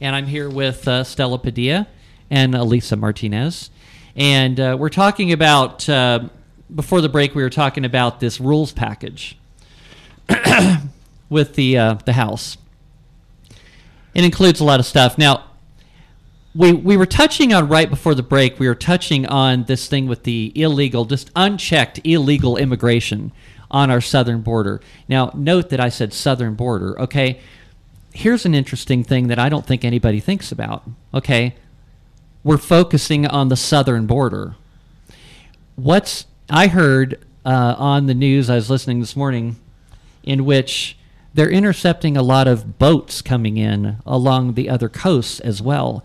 And I'm here with uh, Stella Padilla and Elisa Martinez. And uh, we're talking about, uh, before the break, we were talking about this rules package with the uh, the House. It includes a lot of stuff. Now, we, we were touching on, right before the break, we were touching on this thing with the illegal, just unchecked illegal immigration on our southern border. Now, note that I said southern border, okay? Here's an interesting thing that I don't think anybody thinks about. Okay, we're focusing on the southern border. What's I heard uh, on the news, I was listening this morning, in which they're intercepting a lot of boats coming in along the other coasts as well.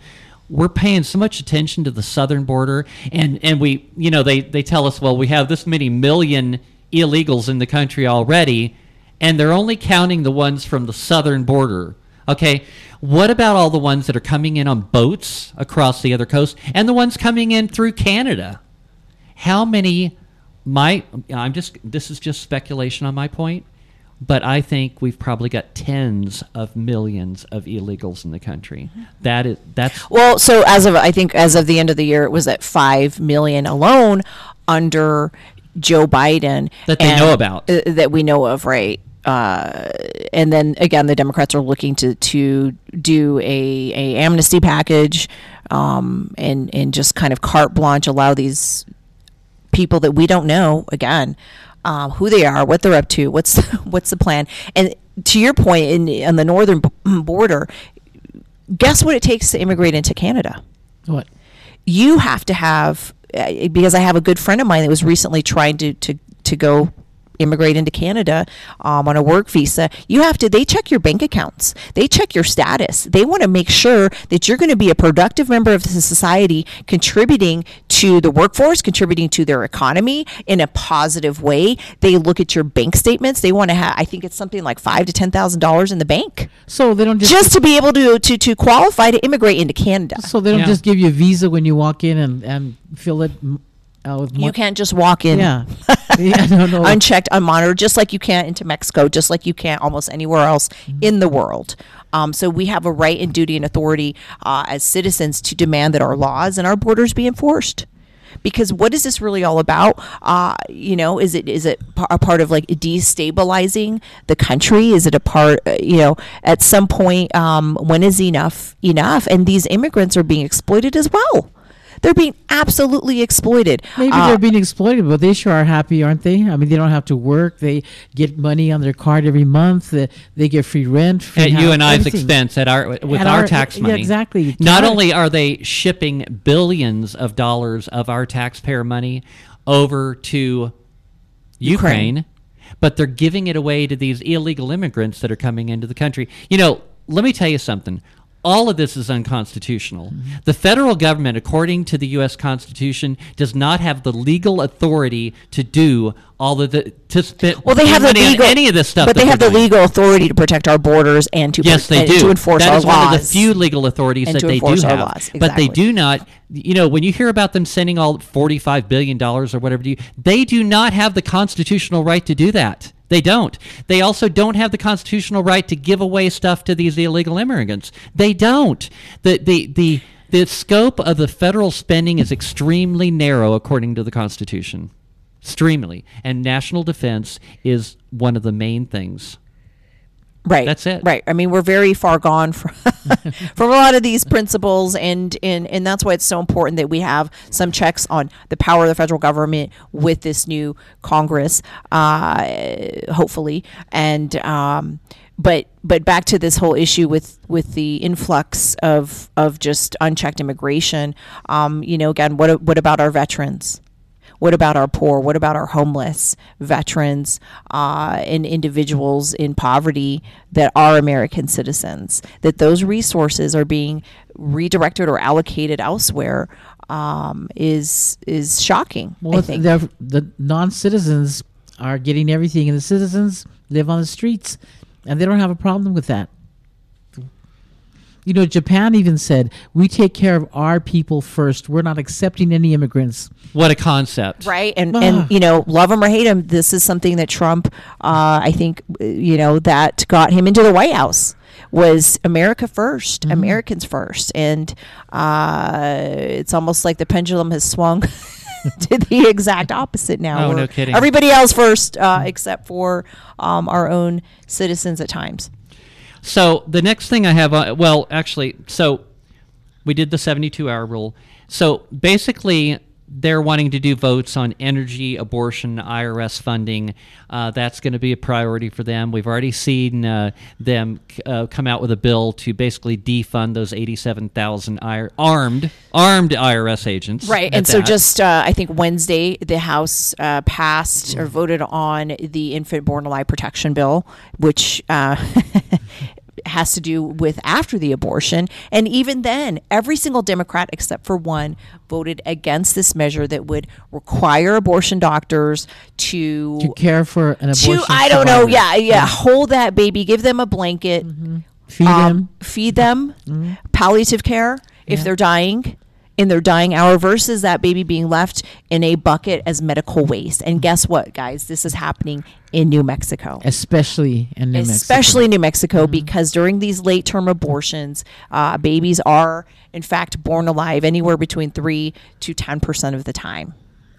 We're paying so much attention to the southern border, and, and we, you know, they, they tell us, well, we have this many million illegals in the country already, and they're only counting the ones from the southern border. Okay, what about all the ones that are coming in on boats across the other coast and the ones coming in through Canada? How many might, I'm just, this is just speculation on my point, but I think we've probably got tens of millions of illegals in the country. That is, that's. Well, so as of, I think as of the end of the year, it was at five million alone under Joe Biden. That they and, know about. Uh, that we know of, right? Uh, and then again, the Democrats are looking to to do a, a amnesty package, um, and and just kind of carte blanche allow these people that we don't know again uh, who they are, what they're up to, what's what's the plan. And to your point, in on the northern border, guess what it takes to immigrate into Canada? What you have to have, because I have a good friend of mine that was recently trying to to to go immigrate into Canada um, on a work visa, you have to, they check your bank accounts. They check your status. They want to make sure that you're going to be a productive member of the society, contributing to the workforce, contributing to their economy in a positive way. They look at your bank statements. They want to have, I think it's something like five to ten thousand dollars in the bank. So they don't just, just to be able to, to, to qualify to immigrate into Canada. So they don't yeah. just give you a visa when you walk in and, and fill it Uh, you can't just walk in yeah. Yeah, no, no. unchecked, unmonitored, just like you can't into Mexico, just like you can't almost anywhere else mm-hmm. in the world. Um, so we have a right and duty and authority uh, as citizens to demand that our laws and our borders be enforced. Because what is this really all about? Uh, you know, is it is it a part of like destabilizing the country? Is it a part, you know, at some point, um, when is enough enough? And these immigrants are being exploited as well. They're being absolutely exploited. Maybe uh, they're being exploited, but they sure are happy, aren't they? I mean, they don't have to work. They get money on their card every month. They, they get free rent. Free at house, you and I's everything. Expense, at our with at our, our tax money. Yeah, exactly. Not right. only are they shipping billions of dollars of our taxpayer money over to Ukraine, Ukraine but they're giving it away to these illegal immigrants that are coming into the country. You know, let me tell you something. All of this is unconstitutional. Mm-hmm. The federal government, according to the U S Constitution, does not have the legal authority to do all of the to spend well, they have the legal, any of this stuff. But they have the doing. legal authority to protect our borders and to yes, they and do. to enforce that our laws. That is one of the few legal authorities that they do have. Exactly. But they do not. You know, when you hear about them sending all forty-five billion dollars or whatever to you, they do not have the constitutional right to do that. They don't. They also don't have the constitutional right to give away stuff to these illegal immigrants. They don't. The the the, the scope of the federal spending is extremely narrow according to the Constitution. Extremely. And national defense is one of the main things. Right. That's it. Right. I mean, we're very far gone from, from a lot of these principles, and, and, and that's why it's so important that we have some checks on the power of the federal government with this new Congress, uh, hopefully. And um, but but back to this whole issue with, with the influx of of just unchecked immigration. Um, you know, again, what what about our veterans? What about our poor? What about our homeless, veterans, uh, and individuals in poverty that are American citizens? That those resources are being redirected or allocated elsewhere um, is is shocking. Well, I think. The, the non-citizens are getting everything, and the citizens live on the streets, and they don't have a problem with that. You know, Japan even said, we take care of our people first. We're not accepting any immigrants. What a concept. Right. And, ah. and you know, love him or hate him, this is something that Trump, uh, I think, you know, that got him into the White House was America first, mm-hmm. Americans first. And uh, it's almost like the pendulum has swung to the exact opposite now. Oh, no kidding. Everybody else first uh, except for um, our own citizens at times. So the next thing I have, uh, well, actually, so we did the seventy-two hour rule. So basically, they're wanting to do votes on energy, abortion, I R S funding. Uh, that's going to be a priority for them. We've already seen uh, them uh, come out with a bill to basically defund those eighty-seven thousand I R- armed armed I R S agents. Right, and that. so just uh, I think Wednesday, the House uh, passed or voted on the Infant Born Alive Protection Bill, which... Uh, has to do with after the abortion. And even then, every single Democrat except for one voted against this measure that would require abortion doctors to to care for an abortion to, I don't survivor. know yeah, yeah yeah hold that baby, give them a blanket, mm-hmm. feed um, them feed them mm-hmm. palliative care yeah. if they're dying in their dying hour versus that baby being left in a bucket as medical waste. And guess what, guys? This is happening in New Mexico. Especially in New Especially Mexico. Especially in New Mexico mm-hmm. because during these late-term abortions, uh, babies are, in fact, born alive anywhere between three to ten percent of the time.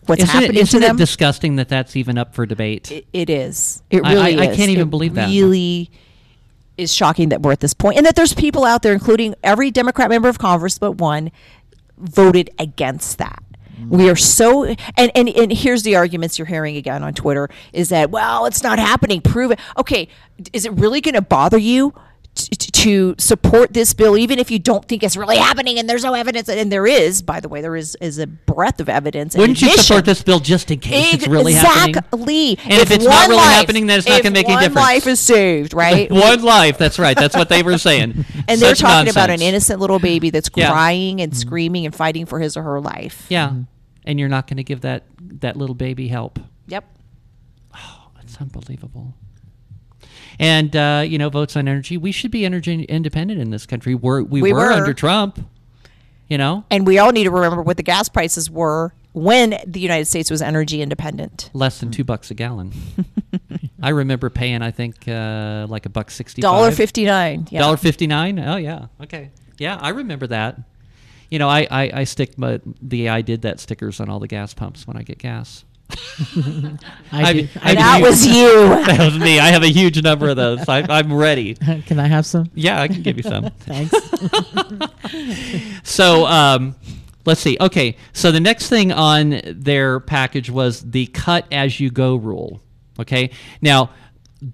What's isn't happening it, isn't to them? Isn't it disgusting that that's even up for debate? It, it is. It really I, I, is. I can't even it believe that. really is shocking that we're at this point. And that there's people out there, including every Democrat member of Congress but one, voted against that. We are so and, and and here's the arguments you're hearing again on Twitter is that, well, it's not happening, prove it. Okay, is it really going to bother you t- to support this bill, even if you don't think it's really happening and there's no evidence. And there is, by the way, there is, is a breadth of evidence. Wouldn't you support this bill just in case it's really happening? Exactly. And if, if it's not really happening, then it's not going to make any difference. One life is saved, right? One life. That's right. That's what they were saying. And they're talking about an innocent little baby that's crying and screaming and fighting for his or her life. Yeah. And you're not going to give that, that little baby help. Yep. Oh, it's unbelievable. And, uh, you know, votes on energy. We should be energy independent in this country. We're, we, we were, were under Trump, you know. And we all need to remember what the gas prices were when the United States was energy independent. Less than two bucks a gallon. I remember paying, I think, uh, like a buck sixty. Dollar fifty nine. Dollar fifty nine. Oh yeah. Okay. Yeah, I remember that. You know, I, I, I stick my, the I did that stickers on all the gas pumps when I get gas. I do. I, I that do. was you. That was me. I have a huge number of those. I, I'm ready. Can I have some? Yeah, I can give you some. Thanks. So um, let's see. Okay, so the next thing on their package was the cut-as-you-go rule. Okay, now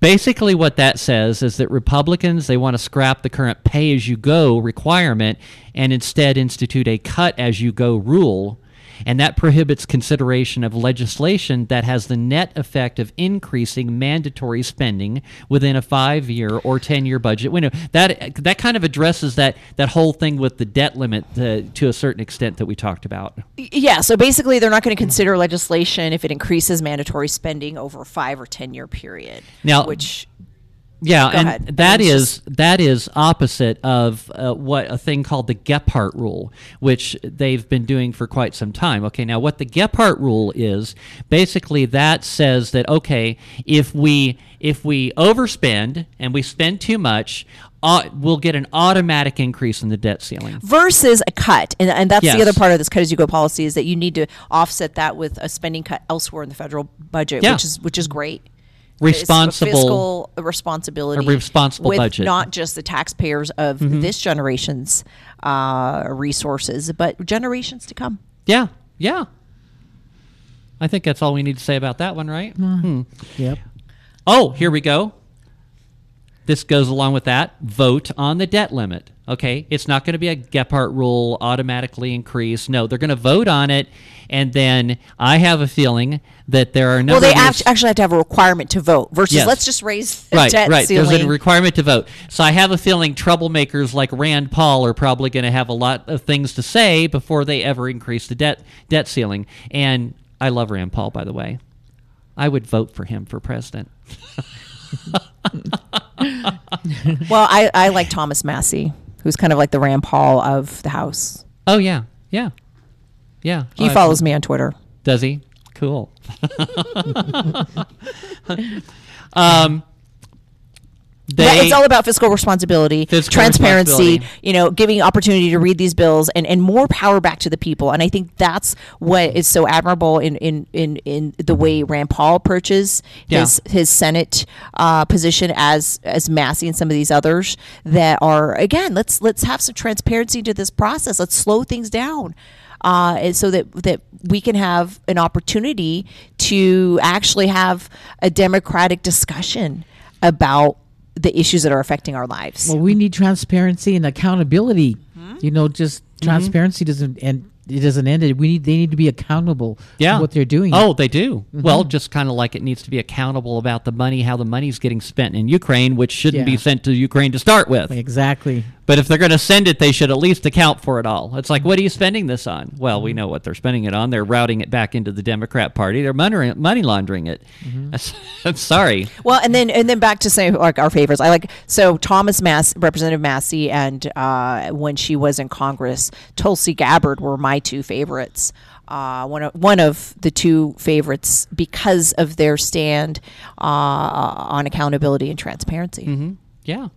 basically what that says is that Republicans, they want to scrap the current pay-as-you-go requirement and instead institute a cut-as-you-go rule. And that prohibits consideration of legislation that has the net effect of increasing mandatory spending within a five-year or ten-year budget window. That that kind of addresses that, that whole thing with the debt limit to, to a certain extent that we talked about. Yeah, so basically they're not going to consider legislation if it increases mandatory spending over a five- or ten-year period, now, which... Yeah, Go and ahead. that is that is opposite of uh, what a thing called the Gephardt rule, which they've been doing for quite some time. Okay, now what the Gephardt rule is, basically that says that, okay, if we if we overspend and we spend too much, uh, we'll get an automatic increase in the debt ceiling. Versus a cut, and, and that's yes. the other part of this cut-as-you-go policy is that you need to offset that with a spending cut elsewhere in the federal budget, yeah. which is which is great. Responsible fiscal responsibility, a responsible with budget, not just the taxpayers of mm-hmm. this generation's uh, resources, but generations to come. Yeah, yeah. I think that's all we need to say about that one, right? Mm-hmm. Hmm. Yep. Oh, here we go. This goes along with that. Vote on the debt limit. Okay, it's not going to be a Gephardt rule automatically increase. No, they're going to vote on it, and then I have a feeling that there are no. Well, they act- actually have to have a requirement to vote versus yes. let's just raise the right, debt right. ceiling. There's a requirement to vote. So I have a feeling troublemakers like Rand Paul are probably going to have a lot of things to say before they ever increase the debt debt ceiling. And I love Rand Paul, by the way. I would vote for him for president. Well, I, I like Thomas Massey, who's kind of like the Rand Paul of the House. Oh, yeah. Yeah. Yeah. He oh, follows me on Twitter. Does he? Cool. um, they, yeah, it's all about fiscal responsibility, fiscal transparency, responsibility. You know, giving opportunity to read these bills and, and more power back to the people. And I think that's what is so admirable in, in, in, in the way Rand Paul approaches his yeah. his Senate uh, position as as Massey and some of these others that are, again, let's let's have some transparency to this process. Let's slow things down. Uh, and so that that we can have an opportunity to actually have a democratic discussion about the issues that are affecting our lives. Well, we need transparency and accountability. Mm-hmm. You know, just transparency mm-hmm. doesn't end. It doesn't end it. We need. They need to be accountable. Yeah. To what they're doing. Oh, they do. Mm-hmm. Well, just kind of like it needs to be accountable about the money, how the money's getting spent in Ukraine, which shouldn't yeah. be sent to Ukraine to start with. Exactly. But if they're going to send it, they should at least account for it all. It's like, what are you spending this on? Well, we know what they're spending it on. They're routing it back into the Democrat Party. They're money, money laundering it. Mm-hmm. I'm sorry. Well, and then and then back to say like our favorites. I like so Thomas Mass, Representative Massey, and uh, when she was in Congress, Tulsi Gabbard were my two favorites. Uh, one of one of the two favorites because of their stand uh, on accountability and transparency. Mm-hmm. Yeah.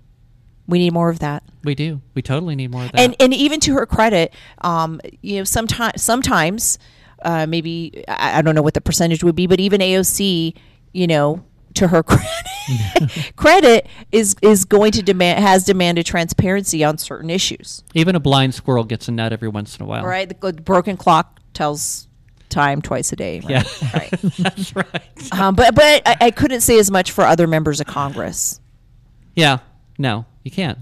We need more of that. We do. We totally need more of that. And and even to her credit, um, you know, sometimes sometimes uh, maybe I, I don't know what the percentage would be, but even A O C, you know, to her credit, credit is is going to demand has demanded transparency on certain issues. Even a blind squirrel gets a nut every once in a while. Right. The, the broken clock tells time twice a day. Right? Yeah, right. That's right. Um, but but I, I couldn't say as much for other members of Congress. Yeah. No, you can't.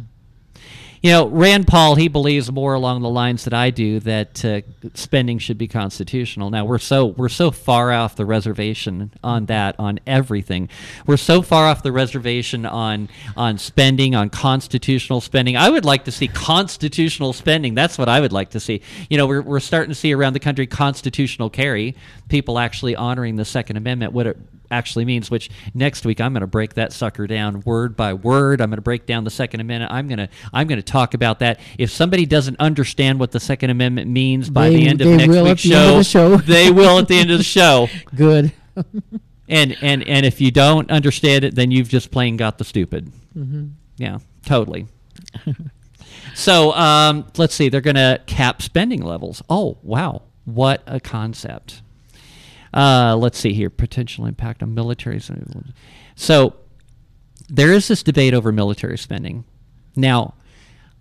You know, Rand Paul, he believes more along the lines that I do that uh, spending should be constitutional. Now, we're so we're so far off the reservation on that, on everything. We're so far off the reservation on on spending, on constitutional spending. I would like to see constitutional spending. That's what I would like to see. You know, we're we're starting to see around the country constitutional carry, people actually honoring the Second Amendment, what it actually means, which next week I'm going to break that sucker down word by word. I'm going to break down the Second Amendment. I'm going to I'm going to talk about that. If somebody doesn't understand what the Second Amendment means by they, the end of next week's show, the show, they will at the end of the show. Good. and and and if you don't understand it, then you've just plain got the stupid. Mm-hmm. Yeah, totally. So um, let's see. They're going to cap spending levels. Oh, wow. What a concept. Uh, let's see here, potential impact on military. So there is this debate over military spending. Now,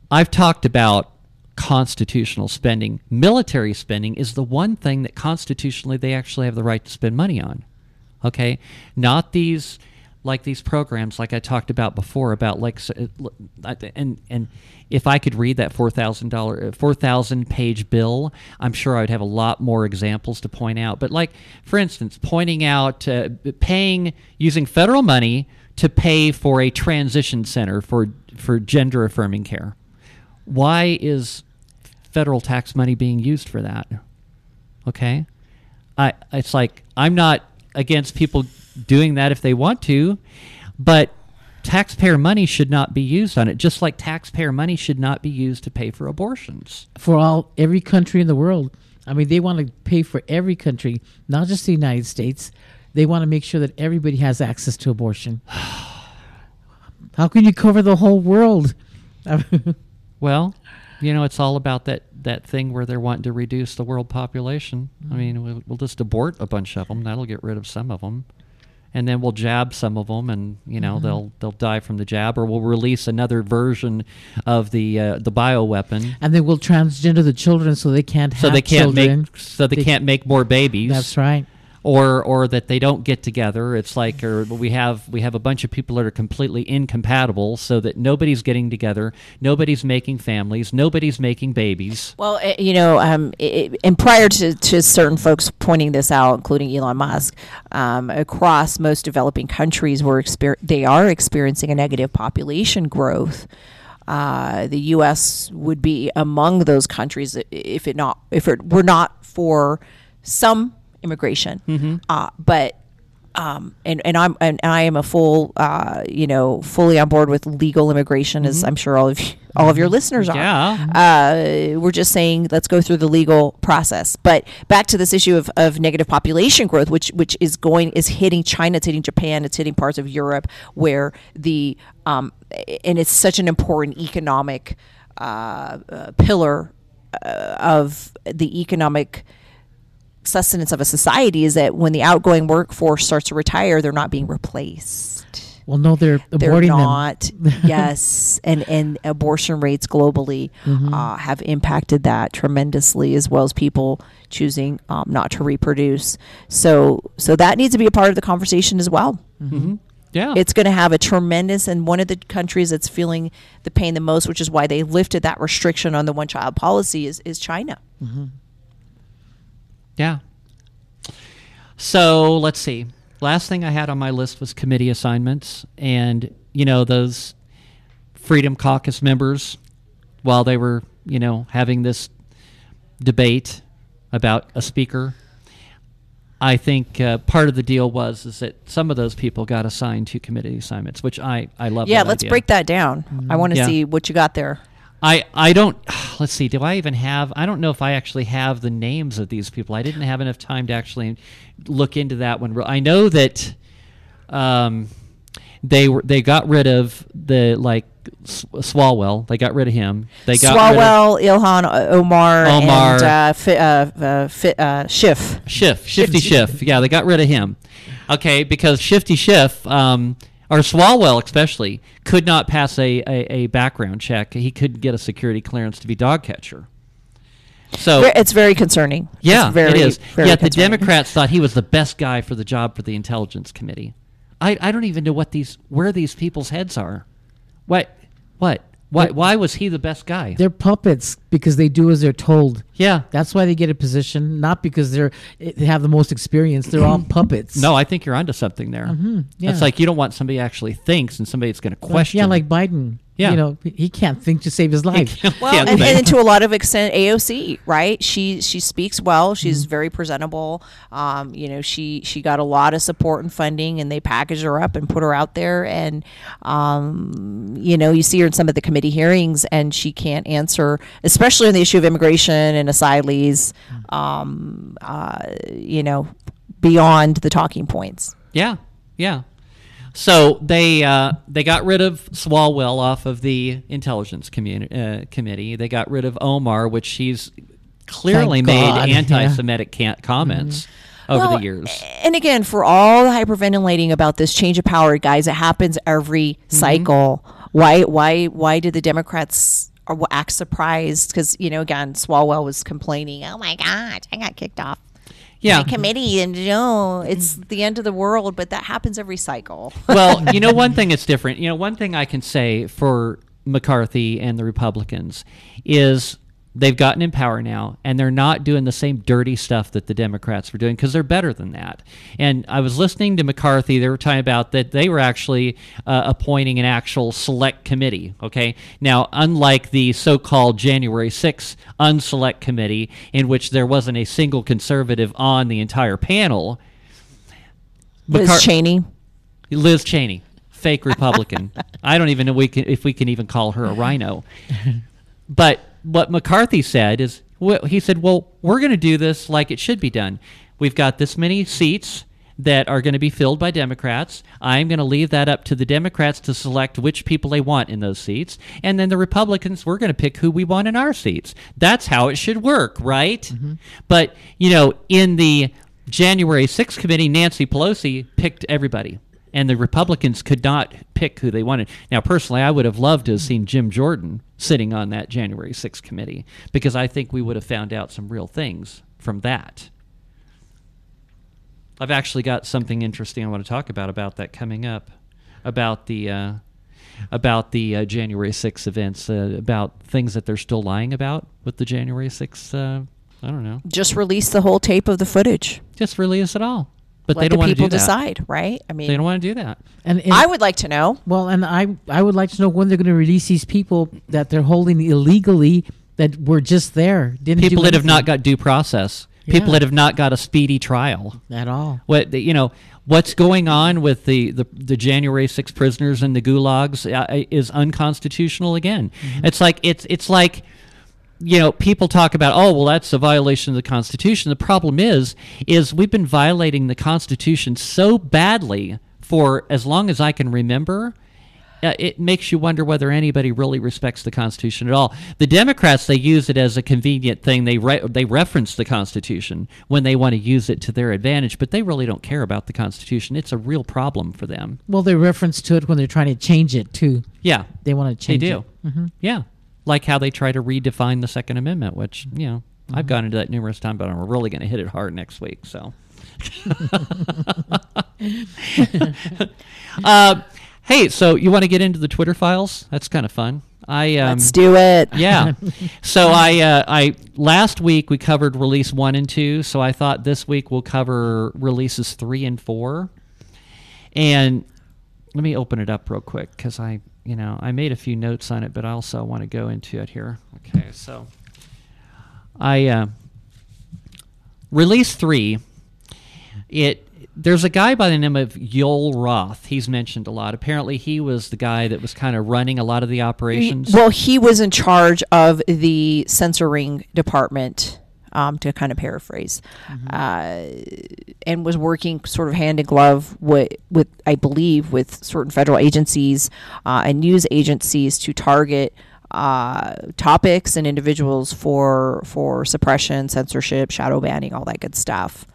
I've talked about constitutional spending. Military spending is the one thing that constitutionally they actually have the right to spend money on, okay? Not these, like these programs like I talked about before about like, and and if I could read that four thousand page bill, I'm sure I would have a lot more examples to point out. But like, for instance, pointing out uh, paying, using federal money to pay for a transition center for, for gender-affirming care. Why is federal tax money being used for that? Okay? I It's like, I'm not against people doing that if they want to, but taxpayer money should not be used on it, just like taxpayer money should not be used to pay for abortions. For all every country in the world. I mean, they want to pay for every country, not just the United States. They want to make sure that everybody has access to abortion. How can you cover the whole world? Well, you know, it's all about that, that thing where they're wanting to reduce the world population. Mm-hmm. I mean, we'll, we'll just abort a bunch of them. That'll get rid of some of them. And then we'll jab some of them, and you know mm-hmm. they'll they'll die from the jab, or we'll release another version of the uh, the bioweapon. And then we'll transgender the children so they can't so have they can't children. make so they, they can't make more babies. That's right. Or or that they don't get together. It's like or we have we have a bunch of people that are completely incompatible, so that nobody's getting together, nobody's making families, nobody's making babies. Well, you know, um, it, and prior to, to certain folks pointing this out, including Elon Musk, um, across most developing countries, we're exper- they are experiencing a negative population growth. Uh, the U S would be among those countries if it not if it were not for some immigration, mm-hmm. uh, but um, and and I'm and I am a full uh, you know fully on board with legal immigration, mm-hmm. as I'm sure all of you, all of your listeners are. Yeah, uh, we're just saying let's go through the legal process. But back to this issue of, of negative population growth, which which is going is hitting China, it's hitting Japan, it's hitting parts of Europe where the um, and it's such an important economic uh, uh, pillar uh, of the economic sustenance of a society is that when the outgoing workforce starts to retire, they're not being replaced. Well, no, they're aborting they're not. Them. Yes, and and abortion rates globally mm-hmm. uh, have impacted that tremendously, as well as people choosing um, not to reproduce. So, so that needs to be a part of the conversation as well. Mm-hmm. Yeah, it's going to have a tremendous, and one of the countries that's feeling the pain the most, which is why they lifted that restriction on the one-child policy, is is China. Mm-hmm. Yeah. So let's see. Last thing I had on my list was committee assignments. And, you know, those Freedom Caucus members, while they were, you know, having this debate about a speaker, I think uh, part of the deal was is that some of those people got assigned to committee assignments, which I, I love. Yeah, let's idea. break that down. Mm-hmm. I want to yeah. see what you got there. I, I don't, let's see, do I even have, I don't know if I actually have the names of these people. I didn't have enough time to actually look into that one. I know that um, they were they got rid of the, like, Swalwell. They got rid of him. They got Swalwell, rid of Ilhan Omar, Omar and uh, fi, uh, uh, fi, uh, Schiff. Schiff, Shifty Schiff. Yeah, they got rid of him. Okay, because Shifty Schiff... Um, Or Swalwell, especially, could not pass a, a, a background check. He couldn't get a security clearance to be dog catcher. So it's very concerning. Yeah, it's very, it is. Very Yet concerning. The Democrats thought he was the best guy for the job for the Intelligence Committee. I, I don't even know what these where these people's heads are. What What? Why, why was he the best guy? They're puppets because they do as they're told. Yeah. That's why they get a position, not because they're, they have the most experience. They're all puppets. No, I think you're onto something there. Mm-hmm. Yeah. It's like you don't want somebody who actually thinks and somebody that's going to question. Yeah, like Biden. Yeah. You know, he can't think to save his life. Well, and, and to a lot of extent, A O C, right? She she speaks well. She's mm-hmm. very presentable. Um, you know, she, she got a lot of support and funding, and they packaged her up and put her out there. And, um, you know, you see her in some of the committee hearings, and she can't answer, especially on the issue of immigration and asylees, um, uh, you know, beyond the talking points. Yeah, yeah. So they uh, they got rid of Swalwell off of the Intelligence community, uh, Committee. They got rid of Omar, which he's clearly Thank made God. anti-Semitic yeah. comments mm-hmm. over well, the years. And again, for all the hyperventilating about this change of power, guys, it happens every mm-hmm. cycle. Why why why did the Democrats act surprised? Because, you know, again, Swalwell was complaining, oh, my gosh, I got kicked off. Yeah, committee, and you know, it's the end of the world, but that happens every cycle. Well, you know, one thing that's different, you know, one thing I can say for McCarthy and the Republicans is they've gotten in power now, and they're not doing the same dirty stuff that the Democrats were doing, because they're better than that. And I was listening to McCarthy. They were talking about that they were actually uh, appointing an actual select committee, okay? Now, unlike the so-called January sixth unselect committee, in which there wasn't a single conservative on the entire panel. Liz McCar- Cheney. Liz Cheney, fake Republican. I don't even know we can, if we can even call her a rhino. But what McCarthy said is, he said, well, we're going to do this like it should be done. We've got this many seats that are going to be filled by Democrats. I'm going to leave that up to the Democrats to select which people they want in those seats. And then the Republicans, we're going to pick who we want in our seats. That's how it should work, right? Mm-hmm. But, you know, in the January sixth committee, Nancy Pelosi picked everybody. And the Republicans could not pick who they wanted. Now, personally, I would have loved to have seen Jim Jordan sitting on that January sixth committee, because I think we would have found out some real things from that. I've actually got something interesting I want to talk about about that coming up, about the uh, about the uh, January sixth events, uh, about things that they're still lying about with the January sixth. Uh, I don't know. Just release the whole tape of the footage. Just release it all. But Let they don't the want people to do decide, that. Right? I mean, they don't want to do that. And, and I would like to know. Well, and I, I would like to know when they're going to release these people that they're holding illegally that were just there. Didn't people that have not got due process. Yeah. People that have not got a speedy trial at all. What you know, what's going on with the, the, the January sixth prisoners and the gulags uh, is unconstitutional again. Mm-hmm. It's like it's it's like. You know, people talk about, oh, well, that's a violation of the Constitution. The problem is, is we've been violating the Constitution so badly for as long as I can remember. Uh, it makes you wonder whether anybody really respects the Constitution at all. The Democrats, they use it as a convenient thing. They re- they reference the Constitution when they want to use it to their advantage, but they really don't care about the Constitution. It's a real problem for them. Well, they reference to it when they're trying to change it, too. Yeah. They want to change it. They do. It. Mm-hmm. Yeah. Like how they try to redefine the Second Amendment, which, you know, mm-hmm. I've gone into that numerous times, but I'm really going to hit it hard next week. So, uh, hey, so you want to get into the Twitter files? That's kind of fun. I um, let's do it. Yeah. So I, uh, I last week we covered release one and two. So I thought this week we'll cover releases three and four. And let me open it up real quick because I. You know, I made a few notes on it, but I also want to go into it here. Okay, so I uh, release three. It there's a guy by the name of Yoel Roth. He's mentioned a lot. Apparently, he was the guy that was kind of running a lot of the operations. Well, he was in charge of the censoring department. Um, to kind of paraphrase, mm-hmm. uh, and was working sort of hand in glove with, with I believe, with certain federal agencies uh, and news agencies to target uh, topics and individuals for for suppression, censorship, shadow banning, all that good stuff.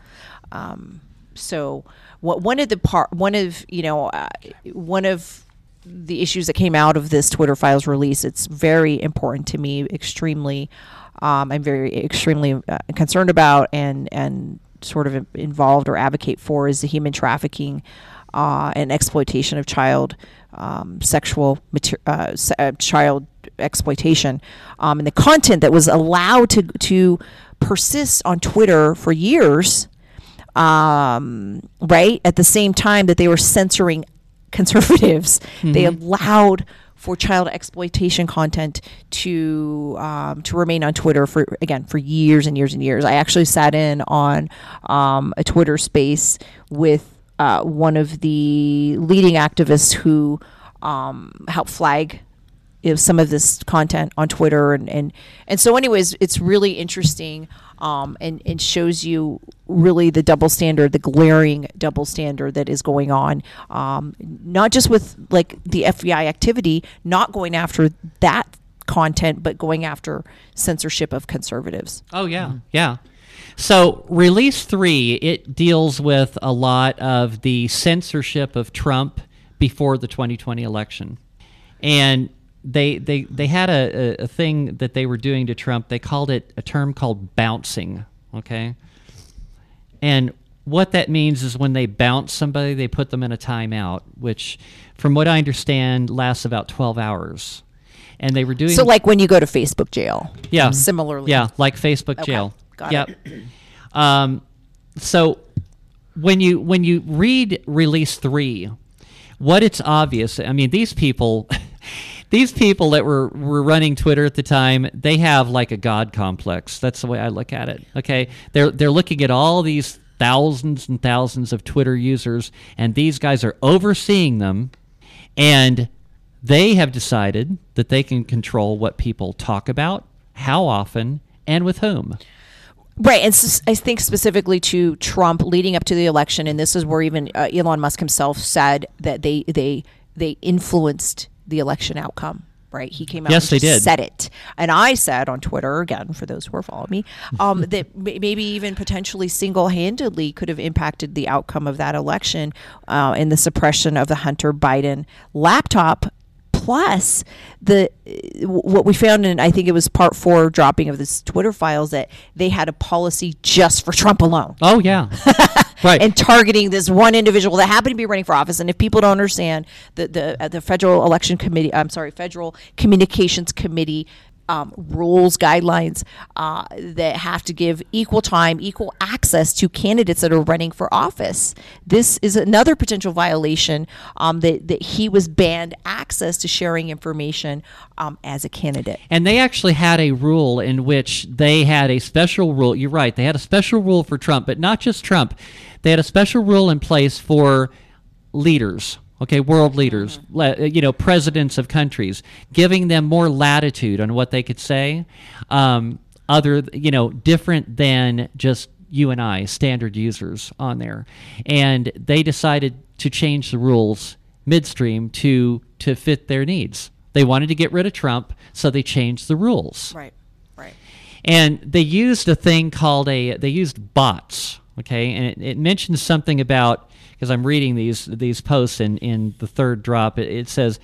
Um, so, what, one of the part, one of you know, uh, one of the issues that came out of this Twitter files release, it's very important to me, extremely. Um, I'm very extremely uh, concerned about and, and sort of involved or advocate for is the human trafficking uh, and exploitation of child um, sexual mater- uh, se- uh, child exploitation, um, and the content that was allowed to to persist on Twitter for years, um, right? At the same time that they were censoring conservatives, mm-hmm. they allowed for child exploitation content to um, to remain on Twitter for, again, for years and years and years. I actually sat in on um, a Twitter space with uh, one of the leading activists who um, helped flag you know, some of this content on Twitter. And, and, and so anyways, it's really interesting um, and, and shows you really the double standard, the glaring double standard that is going on, um, not just with like the F B I activity, not going after that content, but going after censorship of conservatives. Oh, yeah. Mm-hmm. Yeah. So Release three, it deals with a lot of the censorship of Trump before the twenty twenty election. And They, they they had a, a thing that they were doing to Trump. They called it a term called bouncing, okay? And what that means is when they bounce somebody, they put them in a timeout, which, from what I understand, lasts about twelve hours. And they were doing... So like when you go to Facebook jail. Yeah. Similarly. Yeah, like Facebook okay. jail. Got yep. it. Um, so when you when you read Release three, what it's obvious... I mean, these people... These people that were, were running Twitter at the time, they have like a God complex. That's the way I look at it. Okay, they're they're looking at all these thousands and thousands of Twitter users, and these guys are overseeing them, and they have decided that they can control what people talk about, how often, and with whom. Right, and I think specifically to Trump leading up to the election, and this is where even uh, Elon Musk himself said that they they they influenced the election outcome, right? He came out yes, and said it. And I said on Twitter, again, for those who are following me, um, that maybe even potentially single-handedly could have impacted the outcome of that election uh, in the suppression of the Hunter Biden laptop. Plus, the what we found in, I think it was part four dropping of this Twitter files, that they had a policy just for Trump alone. Oh, yeah. Right. And targeting this one individual that happened to be running for office. And if people don't understand, the the, uh, the Federal Election Committee, I'm sorry, Federal Communications Committee um, rules, guidelines uh, that have to give equal time, equal access to candidates that are running for office. This is another potential violation um, that, that he was banned access to sharing information um, as a candidate. And they actually had a rule in which they had a special rule. You're right. They had a special rule for Trump, but not just Trump. They had a special rule in place for leaders, okay, world leaders, mm-hmm. le- you know, presidents of countries, giving them more latitude on what they could say, um, other, you know, different than just you and I, standard users on there. And they decided to change the rules midstream to to fit their needs. They wanted to get rid of Trump, so they changed the rules. Right, right. And they used a thing called a, they used bots. Okay, and it, it mentions something about, because I'm reading these these posts in, in the third drop, it, it says,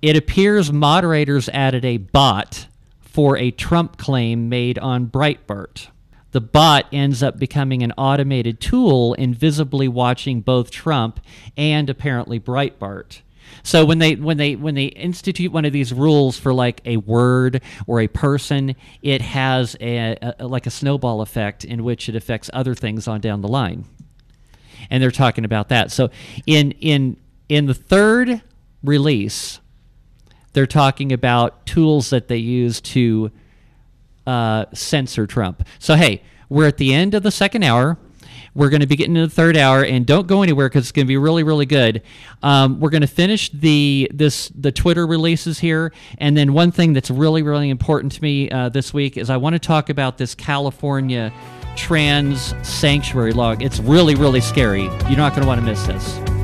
it appears moderators added a bot for a Trump claim made on Breitbart. The bot ends up becoming an automated tool invisibly watching both Trump and apparently Breitbart. So when they when they when they institute one of these rules for like a word or a person, it has a, a like a snowball effect in which it affects other things on down the line. And they're talking about that. So in in in the third release, they're talking about tools that they use to uh, censor Trump. So hey, we're at the end of the second hour. We're going to be getting into the third hour, and don't go anywhere because it's going to be really, really good. Um, we're going to finish the this the Twitter releases here, and then one thing that's really, really important to me uh, this week is I want to talk about this California trans sanctuary law. It's really, really scary. You're not going to want to miss this.